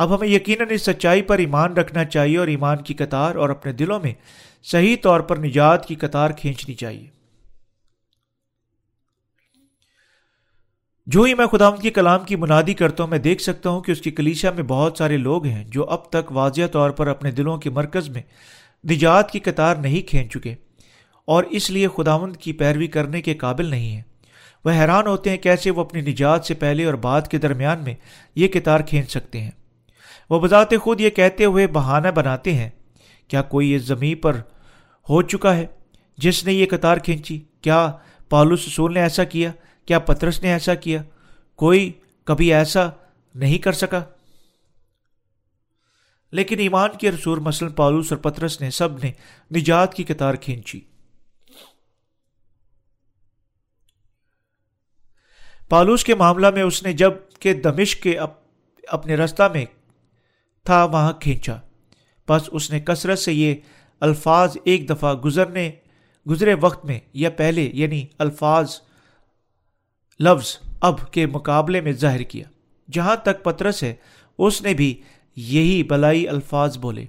اب ہمیں یقیناً اس سچائی پر ایمان رکھنا چاہیے اور ایمان کی قطار اور اپنے دلوں میں صحیح طور پر نجات کی قطار کھینچنی چاہیے۔ جو ہی میں خداوند کے کلام کی منادی کرتا ہوں، میں دیکھ سکتا ہوں کہ اس کی کلیسا میں بہت سارے لوگ ہیں جو اب تک واضح طور پر اپنے دلوں کے مرکز میں نجات کی قطار نہیں کھینچ چکے اور اس لیے خداوند کی پیروی کرنے کے قابل نہیں ہیں۔ وہ حیران ہوتے ہیں کیسے وہ اپنی نجات سے پہلے اور بعد کے درمیان میں یہ قطار کھینچ سکتے ہیں۔ وہ بذات خود یہ کہتے ہوئے بہانہ بناتے ہیں، کیا کوئی اس زمین پر ہو چکا ہے جس نے یہ قطار کھینچی؟ کیا پالوس رسول نے ایسا کیا؟ کیا پترس نے ایسا کیا؟ کوئی کبھی ایسا نہیں کر سکا۔ لیکن ایمان کے رسول مثلاً پالوس اور پترس نے سب نے نجات کی قطار کھینچی۔ پالوس کے معاملہ میں اس نے جب کہ دمشق کے اپنے رستہ میں تھا وہاں کھینچا، پس اس نے کثرت سے یہ الفاظ ایک دفعہ گزرنے گزرے وقت میں یا پہلے یعنی الفاظ لفظ اب کے مقابلے میں ظاہر کیا۔ جہاں تک پترس ہے اس نے بھی یہی بلائی الفاظ بولے۔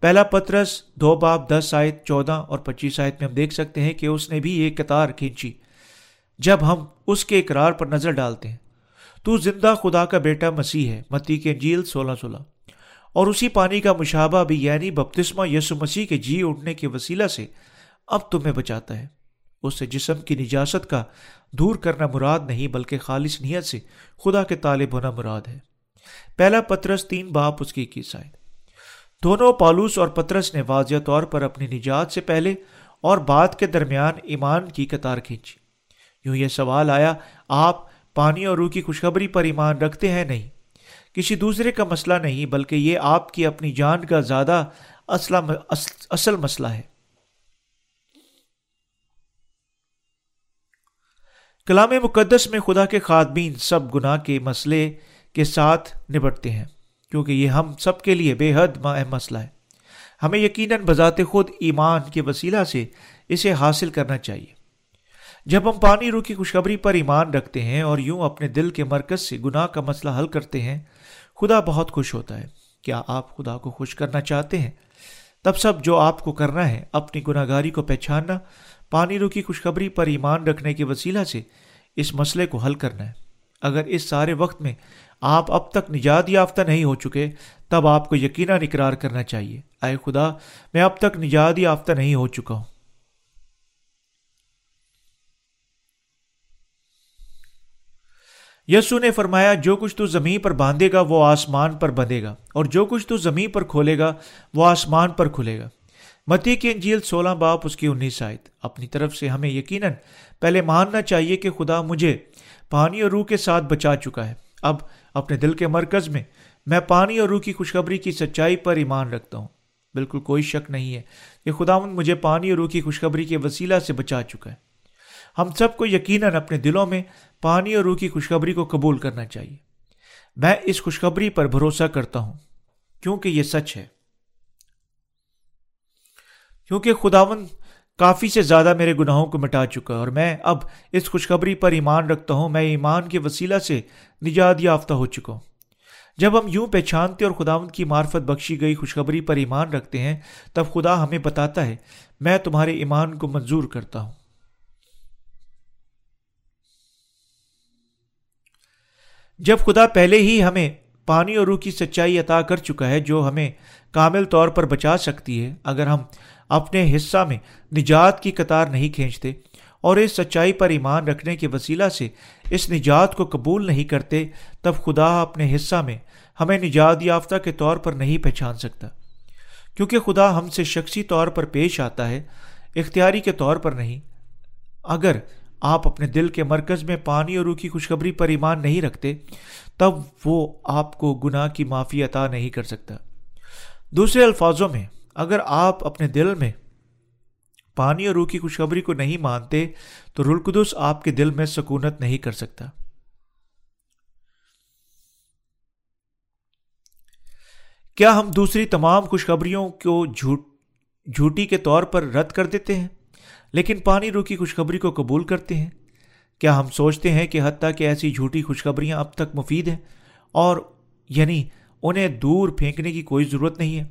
پہلا پترس دو باب دس آیت چودہ اور پچیس آیت میں ہم دیکھ سکتے ہیں کہ اس نے بھی یہ قطار کھینچی۔ جب ہم اس کے اقرار پر نظر ڈالتے ہیں، تو زندہ خدا کا بیٹا مسیح ہے، متی کے انجیل سولہ سولہ، اور اسی پانی کا مشابہ بھی یعنی بپتسمہ یسوع مسیح کے جی اٹھنے کے وسیلہ سے اب تمہیں بچاتا ہے۔ اس سے جسم کی نجاست کا دور کرنا مراد نہیں بلکہ خالص نیت سے خدا کے طالب ہونا مراد ہے۔ پہلا پترس تین باب اس کی اکیس آیت۔ دونوں پالوس اور پترس نے واضح طور پر اپنی نجات سے پہلے اور بعد کے درمیان ایمان کی قطار کھینچی۔ یوں یہ سوال آیا، آپ پانی اور روح کی خوشخبری پر ایمان رکھتے ہیں؟ نہیں، کسی دوسرے کا مسئلہ نہیں بلکہ یہ آپ کی اپنی جان کا زیادہ اصل مسئلہ ہے۔ کلام مقدس میں خدا کے خادمین سب گناہ کے مسئلے کے ساتھ نپٹتے ہیں کیونکہ یہ ہم سب کے لیے بے حد اہم مسئلہ ہے۔ ہمیں یقیناً بذات خود ایمان کے وسیلہ سے اسے حاصل کرنا چاہیے۔ جب ہم پانی روح کی خوشخبری پر ایمان رکھتے ہیں اور یوں اپنے دل کے مرکز سے گناہ کا مسئلہ حل کرتے ہیں، خدا بہت خوش ہوتا ہے۔ کیا آپ خدا کو خوش کرنا چاہتے ہیں؟ تب سب جو آپ کو کرنا ہے اپنی گناہ گاری کو پہچاننا، پانی روح کی خوشخبری پر ایمان رکھنے کے وسیلہ سے اس مسئلے کو حل کرنا ہے۔ اگر اس سارے وقت میں آپ اب تک نجات یافتہ نہیں ہو چکے، تب آپ کو یقیناً اقرار کرنا چاہیے، اے خدا میں اب تک نجات یافتہ نہیں ہو چکا ہوں۔ یسوع نے فرمایا، جو کچھ تو زمین پر باندھے گا وہ آسمان پر بندھے گا اور جو کچھ تو زمین پر کھولے گا وہ آسمان پر کھلے گا۔ متی کی انجیل سولہ باب اس کی انیس آیت۔ اپنی طرف سے ہمیں یقیناً پہلے ماننا چاہیے کہ خدا مجھے پانی اور روح کے ساتھ بچا چکا ہے۔ اب اپنے دل کے مرکز میں میں پانی اور روح کی خوشخبری کی سچائی پر ایمان رکھتا ہوں۔ بالکل کوئی شک نہیں ہے کہ خداوند مجھے پانی اور روح کی خوشخبری کے وسیلہ سے بچا چکا ہے۔ ہم سب کو یقیناً اپنے دلوں میں پانی اور روح کی خوشخبری کو قبول کرنا چاہیے۔ میں اس خوشخبری پر بھروسہ کرتا ہوں کیونکہ یہ سچ ہے، کیونکہ خداوند کافی سے زیادہ میرے گناہوں کو مٹا چکا ہے اور میں اب اس خوشخبری پر ایمان رکھتا ہوں۔ میں ایمان کے وسیلہ سے نجات یافتہ ہو چکا ہوں۔ جب ہم یوں پہچانتے اور خداوند کی معرفت بخشی گئی خوشخبری پر ایمان رکھتے ہیں، تب خدا ہمیں بتاتا ہے، میں تمہارے ایمان کو منظور کرتا ہوں۔ جب خدا پہلے ہی ہمیں پانی اور روح کی سچائی عطا کر چکا ہے جو ہمیں کامل طور پر بچا سکتی ہے، اگر ہم اپنے حصہ میں نجات کی قطار نہیں کھینچتے اور اس سچائی پر ایمان رکھنے کے وسیلہ سے اس نجات کو قبول نہیں کرتے، تب خدا اپنے حصہ میں ہمیں نجات یافتہ کے طور پر نہیں پہچان سکتا، کیونکہ خدا ہم سے شخصی طور پر پیش آتا ہے، اختیاری کے طور پر نہیں۔ اگر آپ اپنے دل کے مرکز میں پانی اور روح کی خوشخبری پر ایمان نہیں رکھتے، تب وہ آپ کو گناہ کی معافی عطا نہیں کر سکتا۔ دوسرے الفاظوں میں، اگر آپ اپنے دل میں پانی اور روح کی خوشخبری کو نہیں مانتے تو روح القدس آپ کے دل میں سکونت نہیں کر سکتا۔ کیا ہم دوسری تمام خوشخبریوں کو جھوٹ جھوٹی کے طور پر رد کر دیتے ہیں لیکن پانی رو کی خوشخبری کو قبول کرتے ہیں؟ کیا ہم سوچتے ہیں کہ حتیٰ کہ ایسی جھوٹی خوشخبریاں اب تک مفید ہیں اور یعنی انہیں دور پھینکنے کی کوئی ضرورت نہیں ہے؟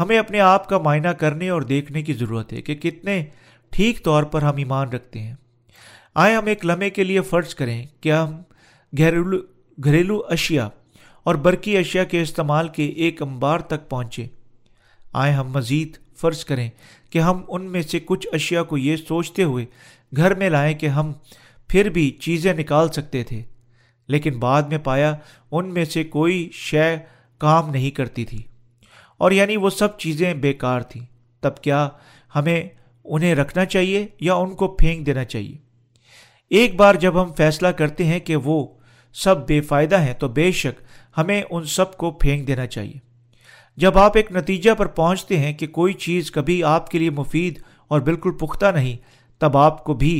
ہمیں اپنے آپ کا معائنہ کرنے اور دیکھنے کی ضرورت ہے کہ کتنے ٹھیک طور پر ہم ایمان رکھتے ہیں۔ آئیں ہم ایک لمحے کے لیے فرض کریں کہ ہم گھریلو گھریلو اشیاء اور برقی اشیاء کے استعمال کے ایک انبار تک پہنچے۔ آئیں ہم مزید فرض کریں کہ ہم ان میں سے کچھ اشیاء کو یہ سوچتے ہوئے گھر میں لائیں کہ ہم پھر بھی چیزیں نکال سکتے تھے، لیکن بعد میں پایا ان میں سے کوئی شے کام نہیں کرتی تھی اور یعنی وہ سب چیزیں بیکار تھیں۔ تب کیا ہمیں انہیں رکھنا چاہیے یا ان کو پھینک دینا چاہیے؟ ایک بار جب ہم فیصلہ کرتے ہیں کہ وہ سب بے فائدہ ہیں تو بے شک ہمیں ان سب کو پھینک دینا چاہیے۔ جب آپ ایک نتیجہ پر پہنچتے ہیں کہ کوئی چیز کبھی آپ کے لیے مفید اور بالکل پختہ نہیں، تب آپ کو بھی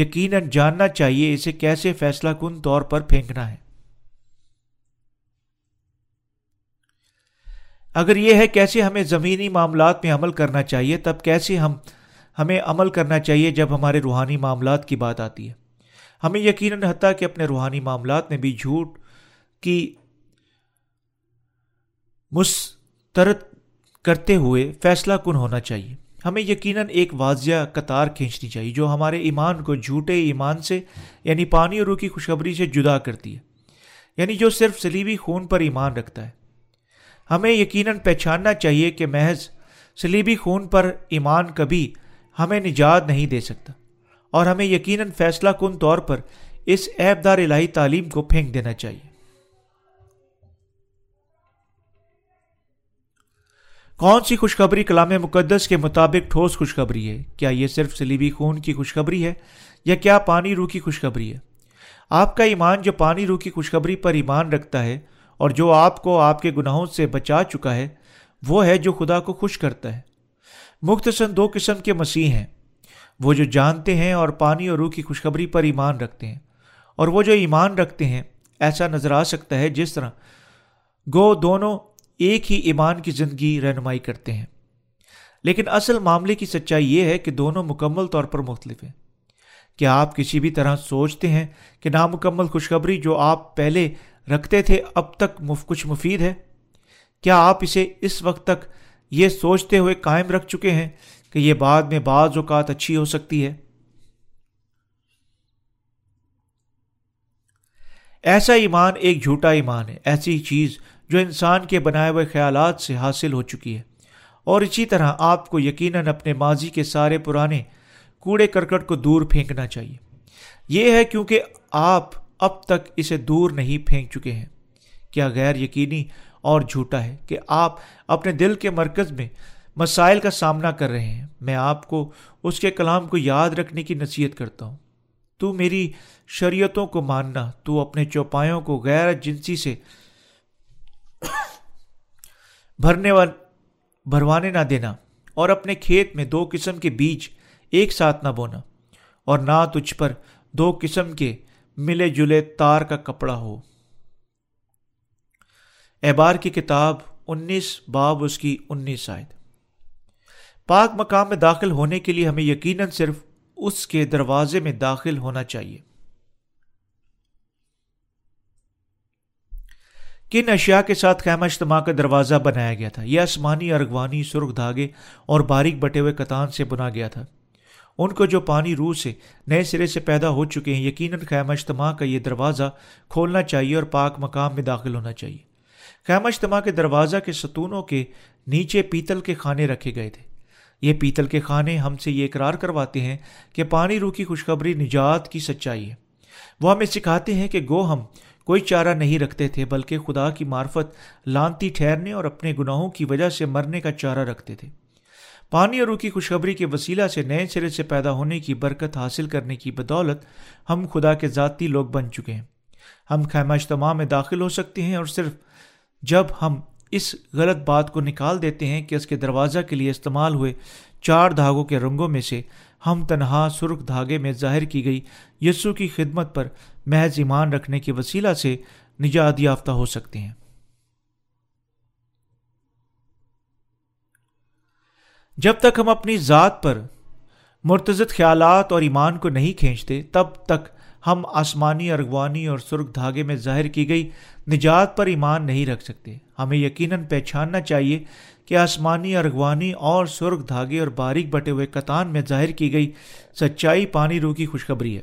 یقیناً جاننا چاہیے اسے کیسے فیصلہ کن طور پر پھینکنا ہے۔ اگر یہ ہے کیسے ہمیں زمینی معاملات میں عمل کرنا چاہیے، تب کیسے ہم ہمیں عمل کرنا چاہیے جب ہمارے روحانی معاملات کی بات آتی ہے؟ ہمیں یقیناً حتیٰ کہ اپنے روحانی معاملات میں بھی جھوٹ کی مسترد کرتے ہوئے فیصلہ کن ہونا چاہیے۔ ہمیں یقیناً ایک واضح قطار کھینچنی چاہیے جو ہمارے ایمان کو جھوٹے ایمان سے یعنی پانی اور روح کی خوشخبری سے جدا کرتی ہے، یعنی جو صرف صلیبی خون پر ایمان رکھتا ہے۔ ہمیں یقیناً پہچاننا چاہیے کہ محض صلیبی خون پر ایمان کبھی ہمیں نجات نہیں دے سکتا، اور ہمیں یقیناً فیصلہ کن طور پر اس عیب دار الہی تعلیم کو پھینک دینا چاہیے۔ کون سی خوشخبری کلام مقدس کے مطابق ٹھوس خوشخبری ہے؟ کیا یہ صرف صلیبی خون کی خوشخبری ہے یا کیا پانی روح کی خوشخبری ہے؟ آپ کا ایمان جو پانی روح کی خوشخبری پر ایمان رکھتا ہے اور جو آپ کو آپ کے گناہوں سے بچا چکا ہے، وہ ہے جو خدا کو خوش کرتا ہے۔ مختصراً دو قسم کے مسیح ہیں، وہ جو جانتے ہیں اور پانی اور روح کی خوشخبری پر ایمان رکھتے ہیں، اور وہ جو ایمان رکھتے ہیں۔ ایسا نظر آ سکتا ہے جس طرح گو دونوں ایک ہی ایمان کی زندگی رہنمائی کرتے ہیں، لیکن اصل معاملے کی سچائی یہ ہے کہ دونوں مکمل طور پر مختلف ہیں۔ کیا آپ کسی بھی طرح سوچتے ہیں کہ نامکمل خوشخبری جو آپ پہلے رکھتے تھے اب تک کچھ مفید ہے؟ کیا آپ اسے اس وقت تک یہ سوچتے ہوئے قائم رکھ چکے ہیں کہ یہ بعد میں بعض اوقات اچھی ہو سکتی ہے؟ ایسا ایمان ایک جھوٹا ایمان ہے، ایسی چیز جو انسان کے بنائے ہوئے خیالات سے حاصل ہو چکی ہے، اور اسی طرح آپ کو یقیناً اپنے ماضی کے سارے پرانے کوڑے کرکٹ کو دور پھینکنا چاہیے۔ یہ ہے کیونکہ آپ اب تک اسے دور نہیں پھینک چکے ہیں۔ کیا غیر یقینی اور جھوٹا ہے کہ آپ اپنے دل کے مرکز میں مسائل کا سامنا کر رہے ہیں؟ میں آپ کو اس کے کلام کو یاد رکھنے کی نصیحت کرتا ہوں۔ تو میری شریعتوں کو ماننا، تو اپنے چوپایوں کو غیر جنسی سے بھرنے و... بھروانے نہ دینا، اور اپنے کھیت میں دو قسم کے بیج ایک ساتھ نہ بونا، اور نہ تجھ پر دو قسم کے ملے جلے تار کا کپڑا ہو۔ احبار کی کتاب انیس باب اس کی انیس آیت۔ پاک مقام میں داخل ہونے کے لیے ہمیں یقیناً صرف اس کے دروازے میں داخل ہونا چاہیے۔ کن اشیاء کے ساتھ خیمہ اجتماع کا دروازہ بنایا گیا تھا؟ یہ آسمانی ارغوانی سرخ دھاگے اور باریک بٹے ہوئے کتان سے بنا گیا تھا۔ ان کو جو پانی روح سے نئے سرے سے پیدا ہو چکے ہیں، یقیناً خیمہ اجتماع کا یہ دروازہ کھولنا چاہیے اور پاک مقام میں داخل ہونا چاہیے۔ خیمہ اجتماع کے دروازہ کے ستونوں کے نیچے پیتل کے خانے رکھے گئے تھے۔ یہ پیتل کے خانے ہم سے یہ اقرار کرواتے ہیں کہ پانی روح کی خوشخبری نجات کی سچائی ہے۔ وہ ہمیں سکھاتے ہیں کہ گو ہم کوئی چارہ نہیں رکھتے تھے، بلکہ خدا کی معرفت، لانتی ٹھہرنے اور اپنے گناہوں کی وجہ سے مرنے کا چارہ رکھتے تھے۔ پانی اور روح کی خوشخبری کے وسیلہ سے نئے سرے سے پیدا ہونے کی برکت حاصل کرنے کی بدولت ہم خدا کے ذاتی لوگ بن چکے ہیں۔ ہم خیمہ اجتماع میں داخل ہو سکتے ہیں، اور صرف جب ہم اس غلط بات کو نکال دیتے ہیں کہ اس کے دروازہ کے لیے استعمال ہوئے چار دھاگوں کے رنگوں میں سے ہم تنہا سرخ دھاگے میں ظاہر کی گئی یسوع کی خدمت پر محض ایمان رکھنے کے وسیلہ سے نجات یافتہ ہو سکتے ہیں۔ جب تک ہم اپنی ذات پر مرتضد خیالات اور ایمان کو نہیں کھینچتے تب تک ہم آسمانی، ارغوانی اور سرخ دھاگے میں ظاہر کی گئی نجات پر ایمان نہیں رکھ سکتے۔ ہمیں یقیناً پہچاننا چاہیے کہ آسمانی، ارغوانی اور سرخ دھاگے اور باریک بٹے ہوئے کتان میں ظاہر کی گئی سچائی پانی روح کی خوشخبری ہے،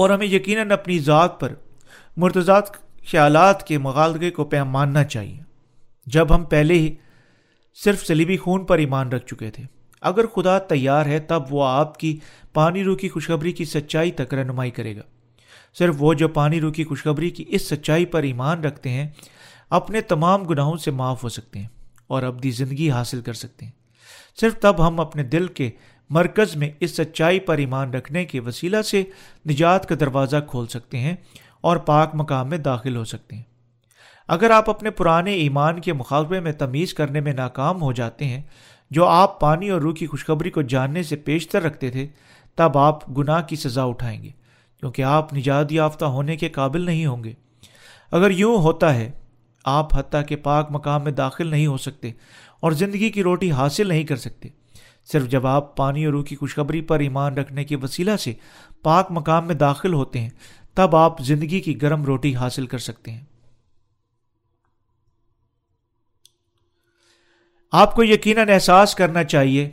اور ہمیں یقیناً اپنی ذات پر مرتضد خیالات کے مغالطے کو پیماننا چاہیے جب ہم پہلے ہی صرف صلیبی خون پر ایمان رکھ چکے تھے۔ اگر خدا تیار ہے تب وہ آپ کی پانی روح کی خوشخبری کی سچائی تک رہنمائی کرے گا۔ صرف وہ جو پانی روح کی خوشخبری کی اس سچائی پر ایمان رکھتے ہیں اپنے تمام گناہوں سے معاف ہو سکتے ہیں اور ابدی زندگی حاصل کر سکتے ہیں۔ صرف تب ہم اپنے دل کے مرکز میں اس سچائی پر ایمان رکھنے کے وسیلہ سے نجات کا دروازہ کھول سکتے ہیں اور پاک مقام میں داخل ہو سکتے ہیں۔ اگر آپ اپنے پرانے ایمان کے مقابلے میں تمیز کرنے میں ناکام ہو جاتے ہیں جو آپ پانی اور روح کی خوشخبری کو جاننے سے پیشتر رکھتے تھے، تب آپ گناہ کی سزا اٹھائیں گے کیونکہ آپ نجات یافتہ ہونے کے قابل نہیں ہوں گے۔ اگر یوں ہوتا ہے آپ حتیٰ کہ پاک مقام میں داخل نہیں ہو سکتے اور زندگی کی روٹی حاصل نہیں کر سکتے۔ صرف جب آپ پانی اور روح کی خوشخبری پر ایمان رکھنے کے وسیلہ سے پاک مقام میں داخل ہوتے ہیں تب آپ زندگی کی گرم روٹی حاصل کر سکتے ہیں۔ آپ کو یقیناً احساس کرنا چاہیے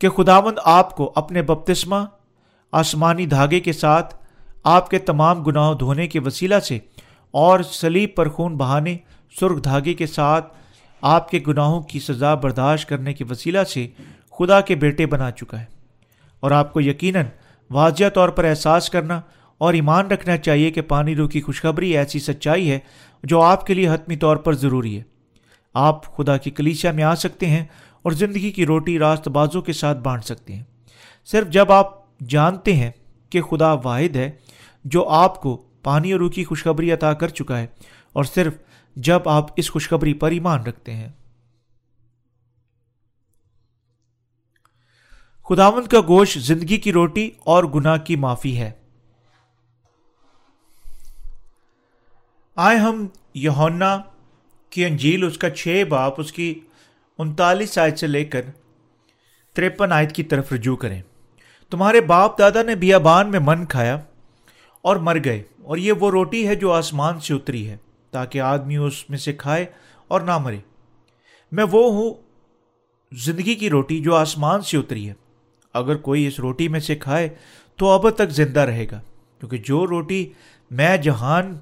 کہ خداوند آپ کو اپنے بپتسمہ، آسمانی دھاگے کے ساتھ آپ کے تمام گناہ دھونے کے وسیلہ سے اور صلیب پر خون بہانے سرخ دھاگے کے ساتھ آپ کے گناہوں کی سزا برداشت کرنے کے وسیلہ سے خدا کے بیٹے بنا چکا ہے، اور آپ کو یقیناً واضح طور پر احساس کرنا اور ایمان رکھنا چاہیے کہ پانی روح کی خوشخبری ایسی سچائی ہے جو آپ کے لیے حتمی طور پر ضروری ہے۔ آپ خدا کی کلیسیا میں آ سکتے ہیں اور زندگی کی روٹی راست بازوں کے ساتھ بانٹ سکتے ہیں۔ صرف جب آپ جانتے ہیں کہ خدا واحد ہے جو آپ کو پانی اور روح کی خوشخبری عطا کر چکا ہے، اور صرف جب آپ اس خوشخبری پر ایمان رکھتے ہیں۔ خداوند کا گوشت زندگی کی روٹی اور گناہ کی معافی ہے۔ آئے ہم یوحنا کی انجیل اس کا چھ باب اس کی انتالیس آیت سے لے کر تریپن آیت کی طرف رجوع کریں۔ تمہارے باپ دادا نے بیابان میں من کھایا اور مر گئے، اور یہ وہ روٹی ہے جو آسمان سے اتری ہے تاکہ آدمی اس میں سے کھائے اور نہ مرے۔ میں وہ ہوں زندگی کی روٹی جو آسمان سے اتری ہے۔ اگر کوئی اس روٹی میں سے کھائے تو ابد تک زندہ رہے گا، کیونکہ جو روٹی میں جہان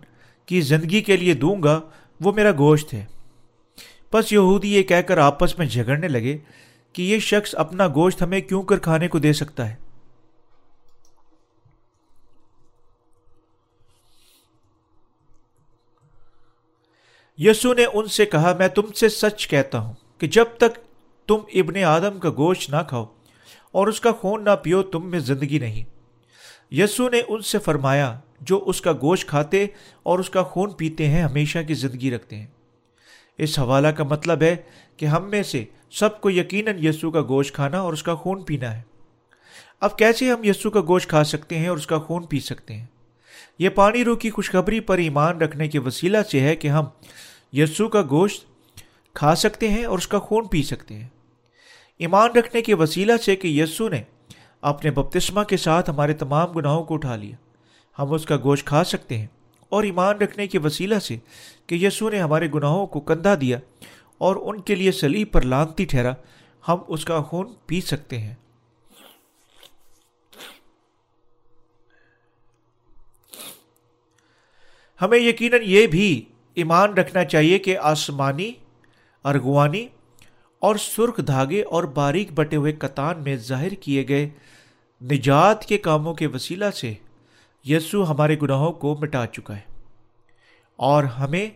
کی زندگی کے لیے دوں گا وہ میرا گوشت ہے۔ پس یہودی یہ کہہ کر آپس میں جھگڑنے لگے کہ یہ شخص اپنا گوشت ہمیں کیوں کر کھانے کو دے سکتا ہے۔ یسوع نے ان سے کہا، میں تم سے سچ کہتا ہوں کہ جب تک تم ابن آدم کا گوشت نہ کھاؤ اور اس کا خون نہ پیو تم میں زندگی نہیں۔ یسوع نے ان سے فرمایا، جو اس کا گوشت کھاتے اور اس کا خون پیتے ہیں ہمیشہ کی زندگی رکھتے ہیں۔ اس حوالہ کا مطلب ہے کہ ہم میں سے سب کو یقیناً یسوع کا گوشت کھانا اور اس کا خون پینا ہے۔ اب کیسے ہم یسوع کا گوشت کھا سکتے ہیں اور اس کا خون پی سکتے ہیں؟ یہ پانی روح کی خوشخبری پر ایمان رکھنے کے وسیلہ سے ہے کہ ہم یسوع کا گوشت کھا سکتے ہیں اور اس کا خون پی سکتے ہیں۔ ایمان رکھنے کے وسیلہ سے کہ یسوع نے اپنے بپتسمہ کے ساتھ ہمارے تمام گناہوں کو اٹھا لیا ہم اس کا گوشت کھا سکتے ہیں، اور ایمان رکھنے کے وسیلہ سے کہ یسوع نے ہمارے گناہوں کو کندھا دیا اور ان کے لیے صلیب پر لعنتی ٹھہرا ہم اس کا خون پی سکتے ہیں۔ ہمیں یقیناً یہ بھی ایمان رکھنا چاہیے کہ آسمانی، ارغوانی اور سرخ دھاگے اور باریک بٹے ہوئے کتان میں ظاہر کیے گئے نجات کے کاموں کے وسیلہ سے یسوع ہمارے گناہوں کو مٹا چکا ہے اور ہمیں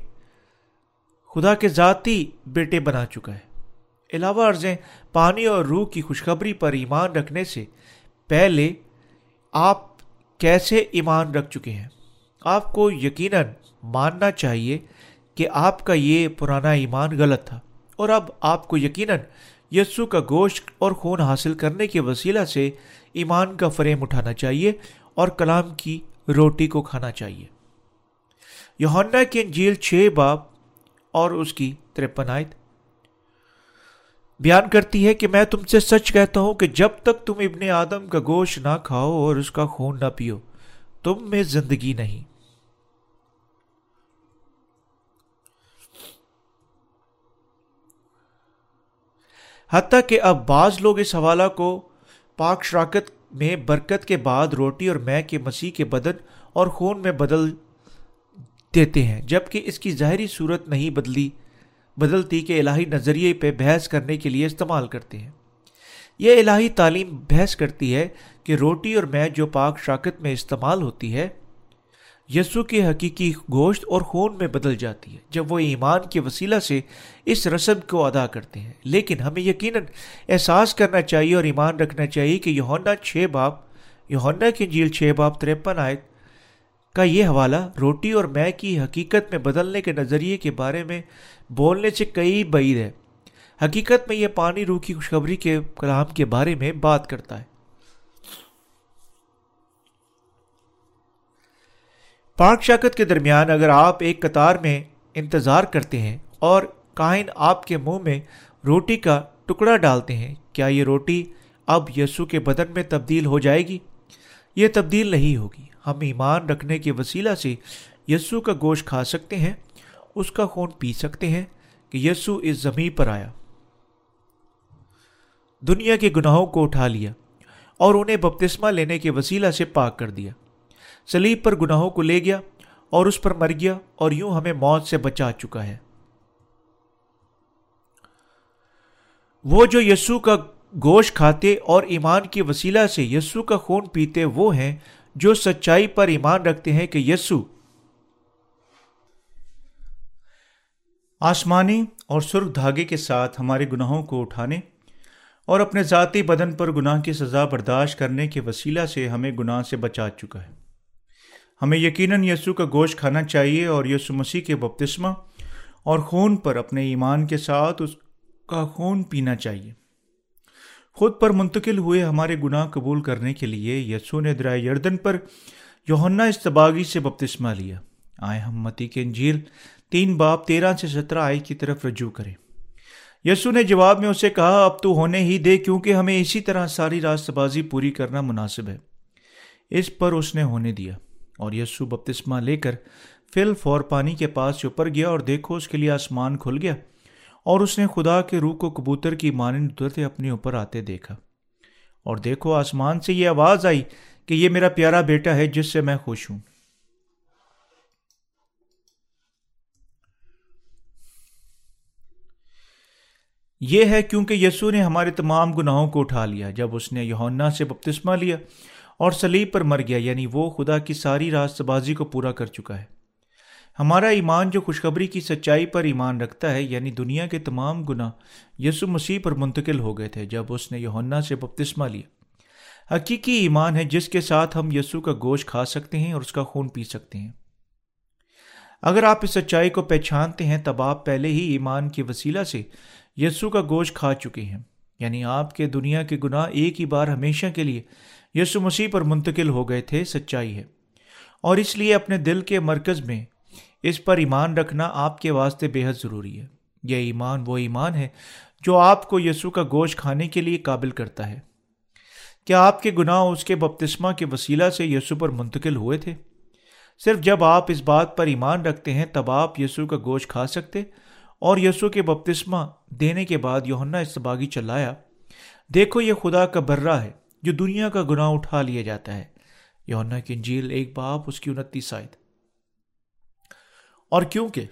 خدا کے ذاتی بیٹے بنا چکا ہے۔ علاوہ ازیں پانی اور روح کی خوشخبری پر ایمان رکھنے سے پہلے آپ کیسے ایمان رکھ چکے ہیں؟ آپ کو یقیناً ماننا چاہیے کہ آپ کا یہ پرانا ایمان غلط تھا، اور اب آپ کو یقیناً یسوع کا گوشت اور خون حاصل کرنے کے وسیلہ سے ایمان کا فریم اٹھانا چاہیے اور کلام کی روٹی کو کھانا چاہیے۔ یوحنا کی انجیل چھ باب اور اس کی تریپن آیت۔ بیان کرتی ہے کہ میں تم سے سچ کہتا ہوں کہ جب تک تم ابن آدم کا گوشت نہ کھاؤ اور اس کا خون نہ پیو تم میں زندگی نہیں. حتیٰ کہ اب بعض لوگ اس حوالہ کو پاک شراکت میں برکت کے بعد روٹی اور مے کے مسیح کے بدن اور خون میں بدل دیتے ہیں، جبکہ اس کی ظاہری صورت نہیں بدلی بدلتی کہ الہی نظریے پہ بحث کرنے کے لیے استعمال کرتے ہیں. یہ الہی تعلیم بحث کرتی ہے کہ روٹی اور مے جو پاک شراکت میں استعمال ہوتی ہے یسوع کے حقیقی گوشت اور خون میں بدل جاتی ہے جب وہ ایمان کے وسیلہ سے اس رسم کو ادا کرتے ہیں. لیکن ہمیں یقیناً احساس کرنا چاہیے اور ایمان رکھنا چاہیے کہ یوحنا چھ باب یوحنا کی انجیل چھ باب تریپن آیت کا یہ حوالہ روٹی اور مے کی حقیقت میں بدلنے کے نظریے کے بارے میں بولنے سے کئی بعید ہے. حقیقت میں یہ پانی روح کی خوشخبری کے کلام کے بارے میں بات کرتا ہے. پاک شراکت کے درمیان اگر آپ ایک قطار میں انتظار کرتے ہیں اور کاہن آپ کے منہ میں روٹی کا ٹکڑا ڈالتے ہیں، کیا یہ روٹی اب یسوع کے بدن میں تبدیل ہو جائے گی؟ یہ تبدیل نہیں ہوگی. ہم ایمان رکھنے کے وسیلہ سے یسوع کا گوشت کھا سکتے ہیں، اس کا خون پی سکتے ہیں کہ یسوع اس زمین پر آیا، دنیا کے گناہوں کو اٹھا لیا اور انہیں بپتسمہ لینے کے وسیلہ سے پاک کر دیا، صلیب پر گناہوں کو لے گیا اور اس پر مر گیا اور یوں ہمیں موت سے بچا چکا ہے. وہ جو یسوع کا گوشت کھاتے اور ایمان کے وسیلہ سے یسوع کا خون پیتے وہ ہیں جو سچائی پر ایمان رکھتے ہیں کہ یسوع آسمانی اور سرخ دھاگے کے ساتھ ہمارے گناہوں کو اٹھانے اور اپنے ذاتی بدن پر گناہ کی سزا برداشت کرنے کے وسیلہ سے ہمیں گناہ سے بچا چکا ہے. ہمیں یقیناً یسوع کا گوشت کھانا چاہیے اور یسوع مسیح کے بپتسمہ اور خون پر اپنے ایمان کے ساتھ اس کا خون پینا چاہیے. خود پر منتقل ہوئے ہمارے گناہ قبول کرنے کے لیے یسوع نے دریا یردن پر یوحنا اصطباغی سے بپتسمہ لیا. آئے ہم متی کے انجیل تین باب تیرہ سے سترہ آیت کی طرف رجوع کریں. یسوع نے جواب میں اسے کہا، اب تو ہونے ہی دے کیونکہ ہمیں اسی طرح ساری راست بازی پوری کرنا مناسب ہے. اس پر اس نے ہونے دیا اور یسوع بپتسمہ لے کر فل فور پانی کے پاس سے اوپر گیا اور دیکھو اس کے لیے آسمان کھل گیا اور اس نے خدا کے روح کو کبوتر کی مانند اترتے اپنے اوپر آتے دیکھا. اور دیکھو آسمان سے یہ آواز آئی کہ یہ میرا پیارا بیٹا ہے جس سے میں خوش ہوں. یہ ہے کیونکہ یسوع نے ہمارے تمام گناہوں کو اٹھا لیا جب اس نے یوحنا سے بپتسمہ لیا اور صلیب پر مر گیا، یعنی وہ خدا کی ساری راست بازی کو پورا کر چکا ہے. ہمارا ایمان جو خوشخبری کی سچائی پر ایمان رکھتا ہے، یعنی دنیا کے تمام گناہ یسوع مسیح پر منتقل ہو گئے تھے جب اس نے یوحنا سے بپتسمہ لیا. حقیقی ایمان ہے جس کے ساتھ ہم یسوع کا گوشت کھا سکتے ہیں اور اس کا خون پی سکتے ہیں. اگر آپ اس سچائی کو پہچانتے ہیں تب آپ پہلے ہی ایمان کے وسیلہ سے یسوع کا گوشت کھا چکے ہیں، یعنی آپ کے دنیا کے گناہ ایک ہی بار ہمیشہ کے لیے یسوع مسیح پر منتقل ہو گئے تھے. سچائی ہے اور اس لیے اپنے دل کے مرکز میں اس پر ایمان رکھنا آپ کے واسطے بے حد ضروری ہے. یہ ایمان وہ ایمان ہے جو آپ کو یسوع کا گوشت کھانے کے لیے قابل کرتا ہے. کیا آپ کے گناہ اس کے بپتسمہ کے وسیلہ سے یسوع پر منتقل ہوئے تھے؟ صرف جب آپ اس بات پر ایمان رکھتے ہیں تب آپ یسوع کا گوشت کھا سکتے اور یسوع کے بپتسمہ دینے کے بعد یوحنا اصطباغی چلایا، دیکھو یہ خدا کا برہ ہے جو دنیا کا گناہ اٹھا لیا جاتا ہے. یوحنا کی انجیل ایک باب اس کی انتیس آیت. اور کیونکہ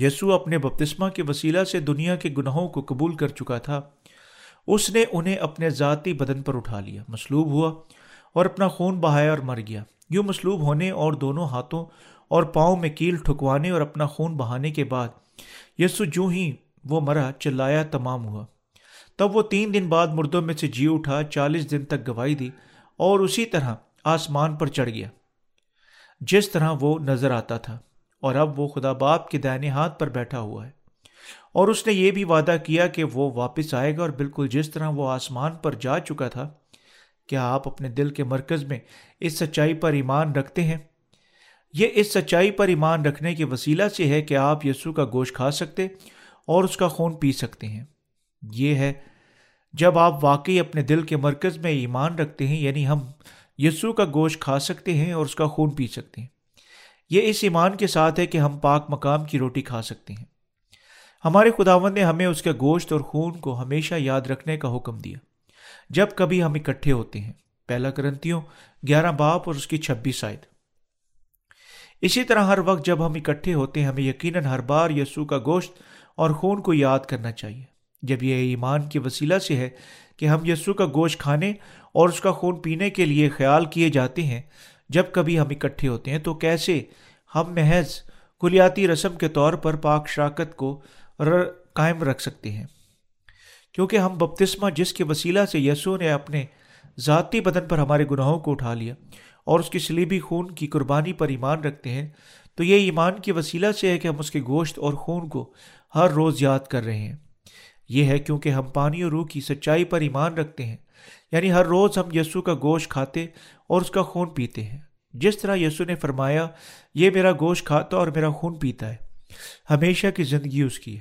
یسوع اپنے بپتسمہ کے وسیلہ سے دنیا کے گناہوں کو قبول کر چکا تھا، اس نے انہیں اپنے ذاتی بدن پر اٹھا لیا، مصلوب ہوا اور اپنا خون بہایا اور مر گیا. یوں مصلوب ہونے اور دونوں ہاتھوں اور پاؤں میں کیل ٹھکوانے اور اپنا خون بہانے کے بعد یسوع جو ہی وہ مرا چلایا تمام ہوا. تب وہ تین دن بعد مردوں میں سے جی اٹھا، چالیس دن تک گواہی دی اور اسی طرح آسمان پر چڑھ گیا جس طرح وہ نظر آتا تھا، اور اب وہ خدا باپ کے دائنے ہاتھ پر بیٹھا ہوا ہے. اور اس نے یہ بھی وعدہ کیا کہ وہ واپس آئے گا اور بالکل جس طرح وہ آسمان پر جا چکا تھا. کیا آپ اپنے دل کے مرکز میں اس سچائی پر ایمان رکھتے ہیں؟ یہ اس سچائی پر ایمان رکھنے کے وسیلہ سے ہے کہ آپ یسوع کا گوشت کھا سکتے اور اس کا خون پی سکتے ہیں. یہ ہے جب آپ واقعی اپنے دل کے مرکز میں ایمان رکھتے ہیں، یعنی ہم یسوع کا گوشت کھا سکتے ہیں اور اس کا خون پی سکتے ہیں. یہ اس ایمان کے ساتھ ہے کہ ہم پاک مقام کی روٹی کھا سکتے ہیں. ہمارے خداوند نے ہمیں اس کے گوشت اور خون کو ہمیشہ یاد رکھنے کا حکم دیا جب کبھی ہم اکٹھے ہوتے ہیں، پہلا کرنتیوں گیارہ باپ اور اس کی چھبیس آیت. اسی طرح ہر وقت جب ہم اکٹھے ہوتے ہیں، ہمیں یقیناً ہر بار یسوع کا گوشت اور خون کو یاد کرنا چاہیے. جب یہ ایمان کے وسیلہ سے ہے کہ ہم یسوع کا گوشت کھانے اور اس کا خون پینے کے لیے خیال کیے جاتے ہیں جب کبھی ہم اکٹھے ہوتے ہیں، تو کیسے ہم محض کلیاتی رسم کے طور پر پاک شراکت کو قائم رکھ سکتے ہیں؟ کیونکہ ہم بپتسمہ، جس کے وسیلہ سے یسوع نے اپنے ذاتی بدن پر ہمارے گناہوں کو اٹھا لیا اور اس کی صلیبی خون کی قربانی پر ایمان رکھتے ہیں، تو یہ ایمان کے وسیلہ سے ہے کہ ہم اس کے گوشت اور خون کو ہر روز یاد کر رہے ہیں. یہ ہے کیونکہ ہم پانی اور روح کی سچائی پر ایمان رکھتے ہیں، یعنی ہر روز ہم یسوع کا گوشت کھاتے اور اس کا خون پیتے ہیں. جس طرح یسوع نے فرمایا، یہ میرا گوشت کھاتا اور میرا خون پیتا ہے، ہمیشہ کی زندگی اس کی ہے.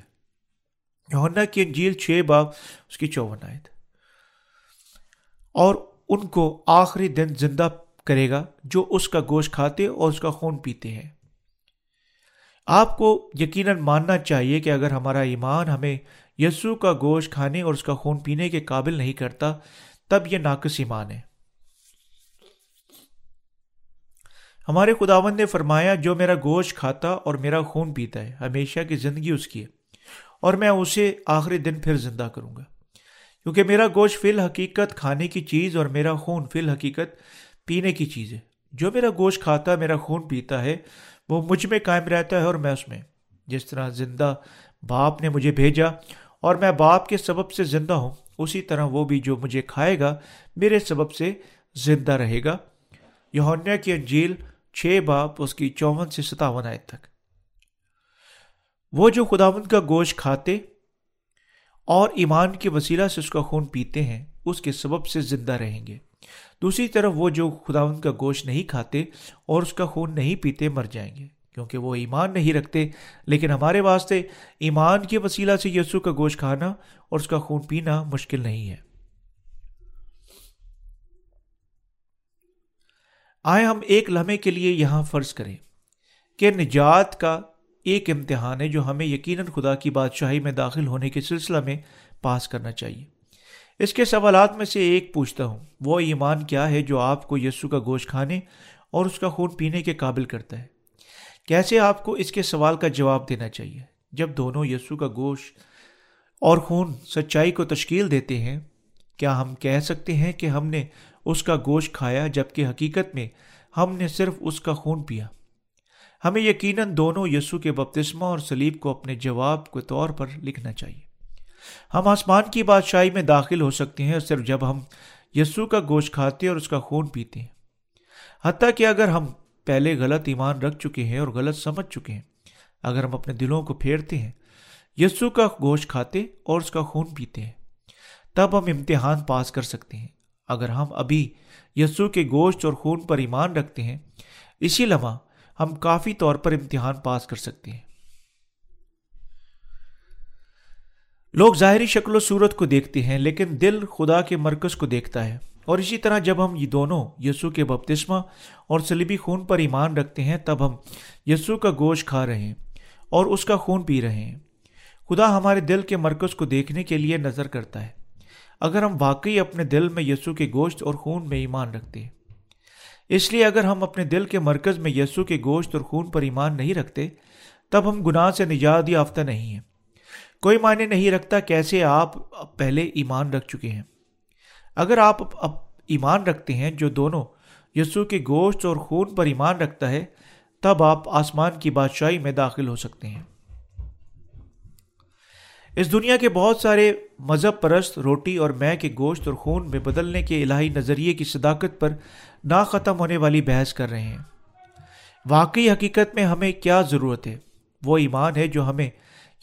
یوحنا کی انجیل چھ باب اس کی چوون آیت. اور ان کو آخری دن زندہ کرے گا جو اس کا گوشت کھاتے اور اس کا خون پیتے ہیں. آپ کو یقیناً ماننا چاہیے کہ اگر ہمارا ایمان ہمیں یسوع کا گوشت کھانے اور اس کا خون پینے کے قابل نہیں کرتا، تب یہ ناقص ایمان ہے. ہمارے خداوند نے فرمایا، جو میرا گوشت کھاتا اور میرا خون پیتا ہے، ہمیشہ کی زندگی اس کی ہے، اور میں اسے آخری دن پھر زندہ کروں گا. کیونکہ میرا گوشت فی الحقیقت کھانے کی چیز اور میرا خون فی الحقیقت پینے کی چیز ہے. جو میرا گوشت کھاتا میرا خون پیتا ہے، وہ مجھ میں قائم رہتا ہے اور میں اس میں. جس طرح زندہ باپ نے مجھے بھیجا اور میں باپ کے سبب سے زندہ ہوں، اسی طرح وہ بھی جو مجھے کھائے گا میرے سبب سے زندہ رہے گا. یوحنا کی انجیل چھ باپ اس کی چوون سے ستاون آیت تک. وہ جو خداوند کا گوشت کھاتے اور ایمان کے وسیلہ سے اس کا خون پیتے ہیں، اس کے سبب سے زندہ رہیں گے. دوسری طرف وہ جو خداوند کا گوشت نہیں کھاتے اور اس کا خون نہیں پیتے، مر جائیں گے، کیونکہ وہ ایمان نہیں رکھتے. لیکن ہمارے واسطے ایمان کے وسیلہ سے یسوع کا گوشت کھانا اور اس کا خون پینا مشکل نہیں ہے. آئے ہم ایک لمحے کے لیے یہاں فرض کریں کہ نجات کا ایک امتحان ہے جو ہمیں یقیناً خدا کی بادشاہی میں داخل ہونے کے سلسلہ میں پاس کرنا چاہیے. اس کے سوالات میں سے ایک پوچھتا ہوں، وہ ایمان کیا ہے جو آپ کو یسوع کا گوشت کھانے اور اس کا خون پینے کے قابل کرتا ہے؟ کیسے آپ کو اس کے سوال کا جواب دینا چاہیے؟ جب دونوں یسوع کا گوشت اور خون سچائی کو تشکیل دیتے ہیں، کیا ہم کہہ سکتے ہیں کہ ہم نے اس کا گوشت کھایا جبکہ حقیقت میں ہم نے صرف اس کا خون پیا؟ ہمیں یقیناً دونوں یسوع کے بپتسمہ اور صلیب کو اپنے جواب کے طور پر لکھنا چاہیے. ہم آسمان کی بادشاہی میں داخل ہو سکتے ہیں صرف جب ہم یسوع کا گوشت کھاتے اور اس کا خون پیتے ہیں. حتیٰ کہ اگر ہم پہلے غلط ایمان رکھ چکے ہیں اور غلط سمجھ چکے ہیں، اگر ہم اپنے دلوں کو پھیرتے ہیں، یسوع کا گوشت کھاتے اور اس کا خون پیتے ہیں، تب ہم امتحان پاس کر سکتے ہیں. اگر ہم ابھی یسوع کے گوشت اور خون پر ایمان رکھتے ہیں، اسی لمحہ ہم کافی طور پر امتحان پاس کر سکتے ہیں. لوگ ظاہری شکل و صورت کو دیکھتے ہیں، لیکن دل خدا کے مرکز کو دیکھتا ہے. اور اسی طرح جب ہم یہ دونوں یسوع کے بپتسمہ اور صلیبی خون پر ایمان رکھتے ہیں، تب ہم یسوع کا گوشت کھا رہے ہیں اور اس کا خون پی رہے ہیں. خدا ہمارے دل کے مرکز کو دیکھنے کے لیے نظر کرتا ہے، اگر ہم واقعی اپنے دل میں یسوع کے گوشت اور خون میں ایمان رکھتے ہیں. اس لیے اگر ہم اپنے دل کے مرکز میں یسوع کے گوشت اور خون پر ایمان نہیں رکھتے، تب ہم گناہ سے نجات یافتہ نہیں ہیں. کوئی معنی نہیں رکھتا کیسے آپ پہلے ایمان رکھ چکے ہیں. اگر آپ اب ایمان رکھتے ہیں جو دونوں یسوع کے گوشت اور خون پر ایمان رکھتا ہے، تب آپ آسمان کی بادشاہی میں داخل ہو سکتے ہیں. اس دنیا کے بہت سارے مذہب پرست روٹی اور مے کے گوشت اور خون میں بدلنے کے الہی نظریے کی صداقت پر نہ ختم ہونے والی بحث کر رہے ہیں. واقعی حقیقت میں ہمیں کیا ضرورت ہے؟ وہ ایمان ہے جو ہمیں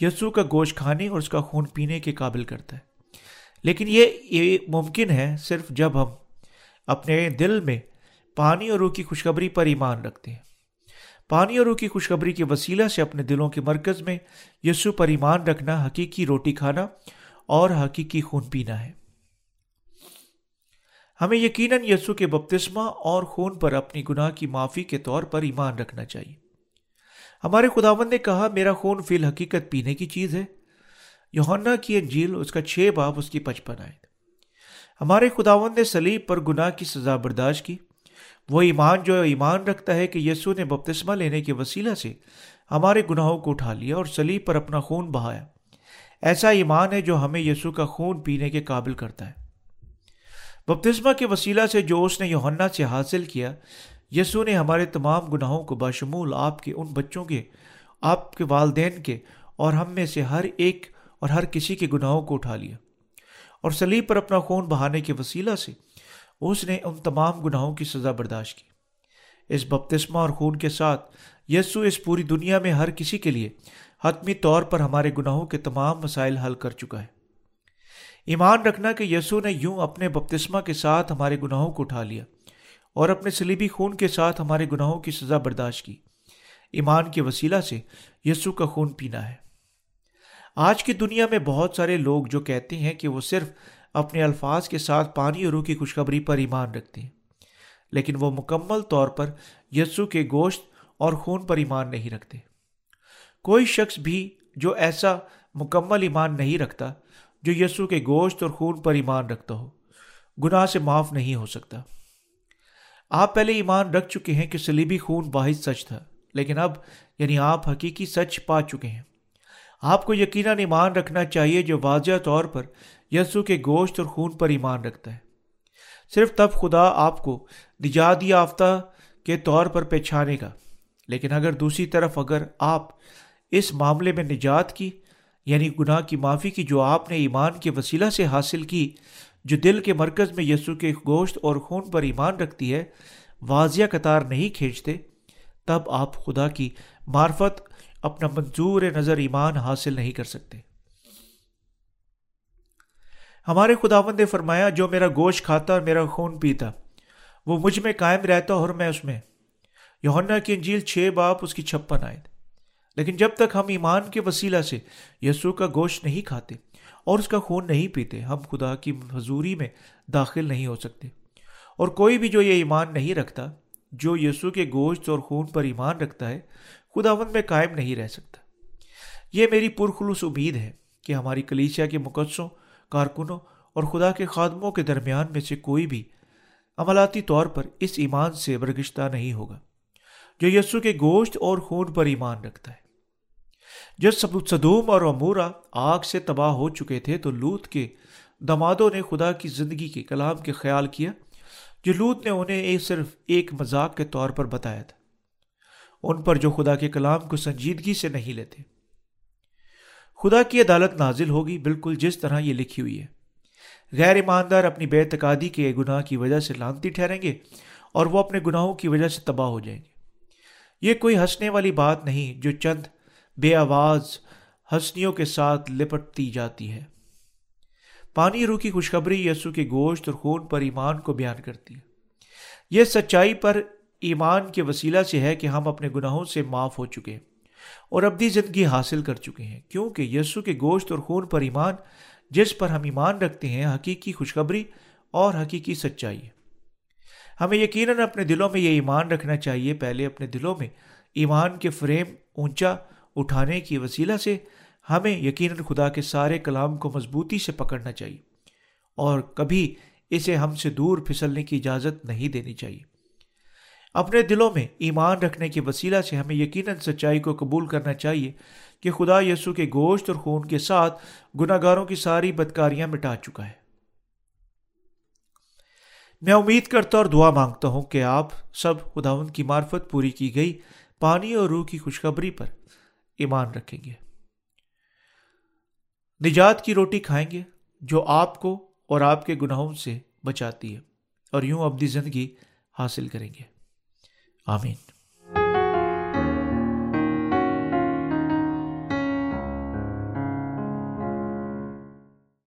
یسوع کا گوشت کھانے اور اس کا خون پینے کے قابل کرتا ہے. لیکن یہ ممکن ہے صرف جب ہم اپنے دل میں پانی اور روح کی خوشخبری پر ایمان رکھتے ہیں. پانی اور روح کی خوشخبری کے وسیلہ سے اپنے دلوں کے مرکز میں یسوع پر ایمان رکھنا حقیقی روٹی کھانا اور حقیقی خون پینا ہے۔ ہمیں یقیناً یسوع کے بپتسمہ اور خون پر اپنی گناہ کی معافی کے طور پر ایمان رکھنا چاہیے۔ ہمارے خداوند نے کہا، میرا خون فی الحقیقت پینے کی چیز ہے۔ یوحنا کی انجیل اس کا چھ باب اس کی پچپن آیت۔ ہمارے خداوند نے صلیب پر گناہ کی سزا برداشت کی۔ وہ ایمان جو ایمان رکھتا ہے کہ یسوع نے بپتسمہ لینے کے وسیلہ سے ہمارے گناہوں کو اٹھا لیا اور صلیب پر اپنا خون بہایا، ایسا ایمان ہے جو ہمیں یسوع کا خون پینے کے قابل کرتا ہے۔ بپتسمہ کے وسیلہ سے جو اس نے یوحنا سے حاصل کیا، یسوع نے ہمارے تمام گناہوں کو بشمول آپ کے ان بچوں کے، آپ کے والدین کے اور ہم میں سے ہر ایک اور ہر کسی کے گناہوں کو اٹھا لیا، اور صلیب پر اپنا خون بہانے کے وسیلہ سے اس نے ان تمام گناہوں کی سزا برداشت کی۔ اس بپتسمہ اور خون کے ساتھ یسوع اس پوری دنیا میں ہر کسی کے لیے حتمی طور پر ہمارے گناہوں کے تمام مسائل حل کر چکا ہے۔ ایمان رکھنا کہ یسوع نے یوں اپنے بپتسمہ کے ساتھ ہمارے گناہوں کو اٹھا لیا اور اپنے صلیبی خون کے ساتھ ہمارے گناہوں کی سزا برداشت کی، ایمان کے وسیلہ سے یسوع کا خون پینا ہے۔ آج کی دنیا میں بہت سارے لوگ جو کہتے ہیں کہ وہ صرف اپنے الفاظ کے ساتھ پانی اور روح کی خوشخبری پر ایمان رکھتے ہیں، لیکن وہ مکمل طور پر یسوع کے گوشت اور خون پر ایمان نہیں رکھتے۔ کوئی شخص بھی جو ایسا مکمل ایمان نہیں رکھتا جو یسوع کے گوشت اور خون پر ایمان رکھتا ہو، گناہ سے معاف نہیں ہو سکتا۔ آپ پہلے ایمان رکھ چکے ہیں کہ صلیبی خون واحد سچ تھا، لیکن اب یعنی آپ حقیقی سچ پا چکے ہیں۔ آپ کو یقیناً ایمان رکھنا چاہیے جو واضح طور پر یسوع کے گوشت اور خون پر ایمان رکھتا ہے۔ صرف تب خدا آپ کو نجات یافتہ کے طور پر پہچانے گا، لیکن اگر دوسری طرف اگر آپ اس معاملے میں نجات کی یعنی گناہ کی معافی کی جو آپ نے ایمان کے وسیلہ سے حاصل کی، جو دل کے مرکز میں یسوع کے گوشت اور خون پر ایمان رکھتی ہے، واضح قطار نہیں کھینچتے، تب آپ خدا کی معرفت، اپنا منظور نظر ایمان حاصل نہیں کر سکتے۔ ہمارے خداوند نے فرمایا، جو میرا گوشت کھاتا اور میرا خون پیتا وہ مجھ میں قائم رہتا اور میں اس میں۔ یوحنا کی انجیل چھ باب اس کی چھپن آیت۔ لیکن جب تک ہم ایمان کے وسیلہ سے یسوع کا گوشت نہیں کھاتے اور اس کا خون نہیں پیتے، ہم خدا کی حضوری میں داخل نہیں ہو سکتے۔ اور کوئی بھی جو یہ ایمان نہیں رکھتا، جو یسوع کے گوشت اور خون پر ایمان رکھتا ہے، خداوند میں قائم نہیں رہ سکتا۔ یہ میری پرخلوص امید ہے کہ ہماری کلیسیا کے مقدسوں، کارکنوں اور خدا کے خادموں کے درمیان میں سے کوئی بھی عملاتی طور پر اس ایمان سے برگشتہ نہیں ہوگا جو یسوع کے گوشت اور خون پر ایمان رکھتا ہے۔ جب سدوم اور عمورہ آگ سے تباہ ہو چکے تھے تو لوط کے دمادوں نے خدا کی زندگی کے کلام کے خیال کیا جو لوط نے انہیں صرف ایک مذاق کے طور پر بتایا تھا، ان پر جو خدا کے کلام کو سنجیدگی سے نہیں لیتے۔ خدا کی عدالت نازل ہوگی، بالکل جس طرح یہ لکھی ہوئی ہے۔ غیر ایماندار اپنی بے اعتقادی کے گناہ کی وجہ سے لعنتی ٹھہریں گے اور وہ اپنے گناہوں کی وجہ سے تباہ ہو جائیں گے۔ یہ کوئی ہنسنے والی بات نہیں جو چند بے آواز ہنسنیوں کے ساتھ لپٹتی جاتی ہے۔ پانی روح کی خوشخبری یسوع کے گوشت اور خون پر ایمان کو بیان کرتی ہے۔ یہ سچائی پر ایمان کے وسیلہ سے ہے کہ ہم اپنے گناہوں سے معاف ہو چکے ہیں اور ابدی زندگی حاصل کر چکے ہیں، کیونکہ یسوع کے گوشت اور خون پر ایمان جس پر ہم ایمان رکھتے ہیں حقیقی خوشخبری اور حقیقی سچائی ہے۔ ہمیں یقیناً اپنے دلوں میں یہ ایمان رکھنا چاہیے، پہلے اپنے دلوں میں ایمان کے فریم اونچا اٹھانے کی وسیلہ سے ہمیں یقیناً خدا کے سارے کلام کو مضبوطی سے پکڑنا چاہیے اور کبھی اسے ہم سے دور پھسلنے کی اجازت نہیں دینی چاہیے۔ اپنے دلوں میں ایمان رکھنے کے وسیلہ سے ہمیں یقیناً سچائی کو قبول کرنا چاہیے کہ خدا یسوع کے گوشت اور خون کے ساتھ گناہگاروں کی ساری بدکاریاں مٹا چکا ہے۔ میں امید کرتا اور دعا مانگتا ہوں کہ آپ سب خداوند کی معرفت پوری کی گئی پانی اور روح کی خوشخبری پر ایمان رکھیں گے، نجات کی روٹی کھائیں گے جو آپ کو اور آپ کے گناہوں سے بچاتی ہے، اور یوں ابدی زندگی حاصل کریں گے۔ آمین۔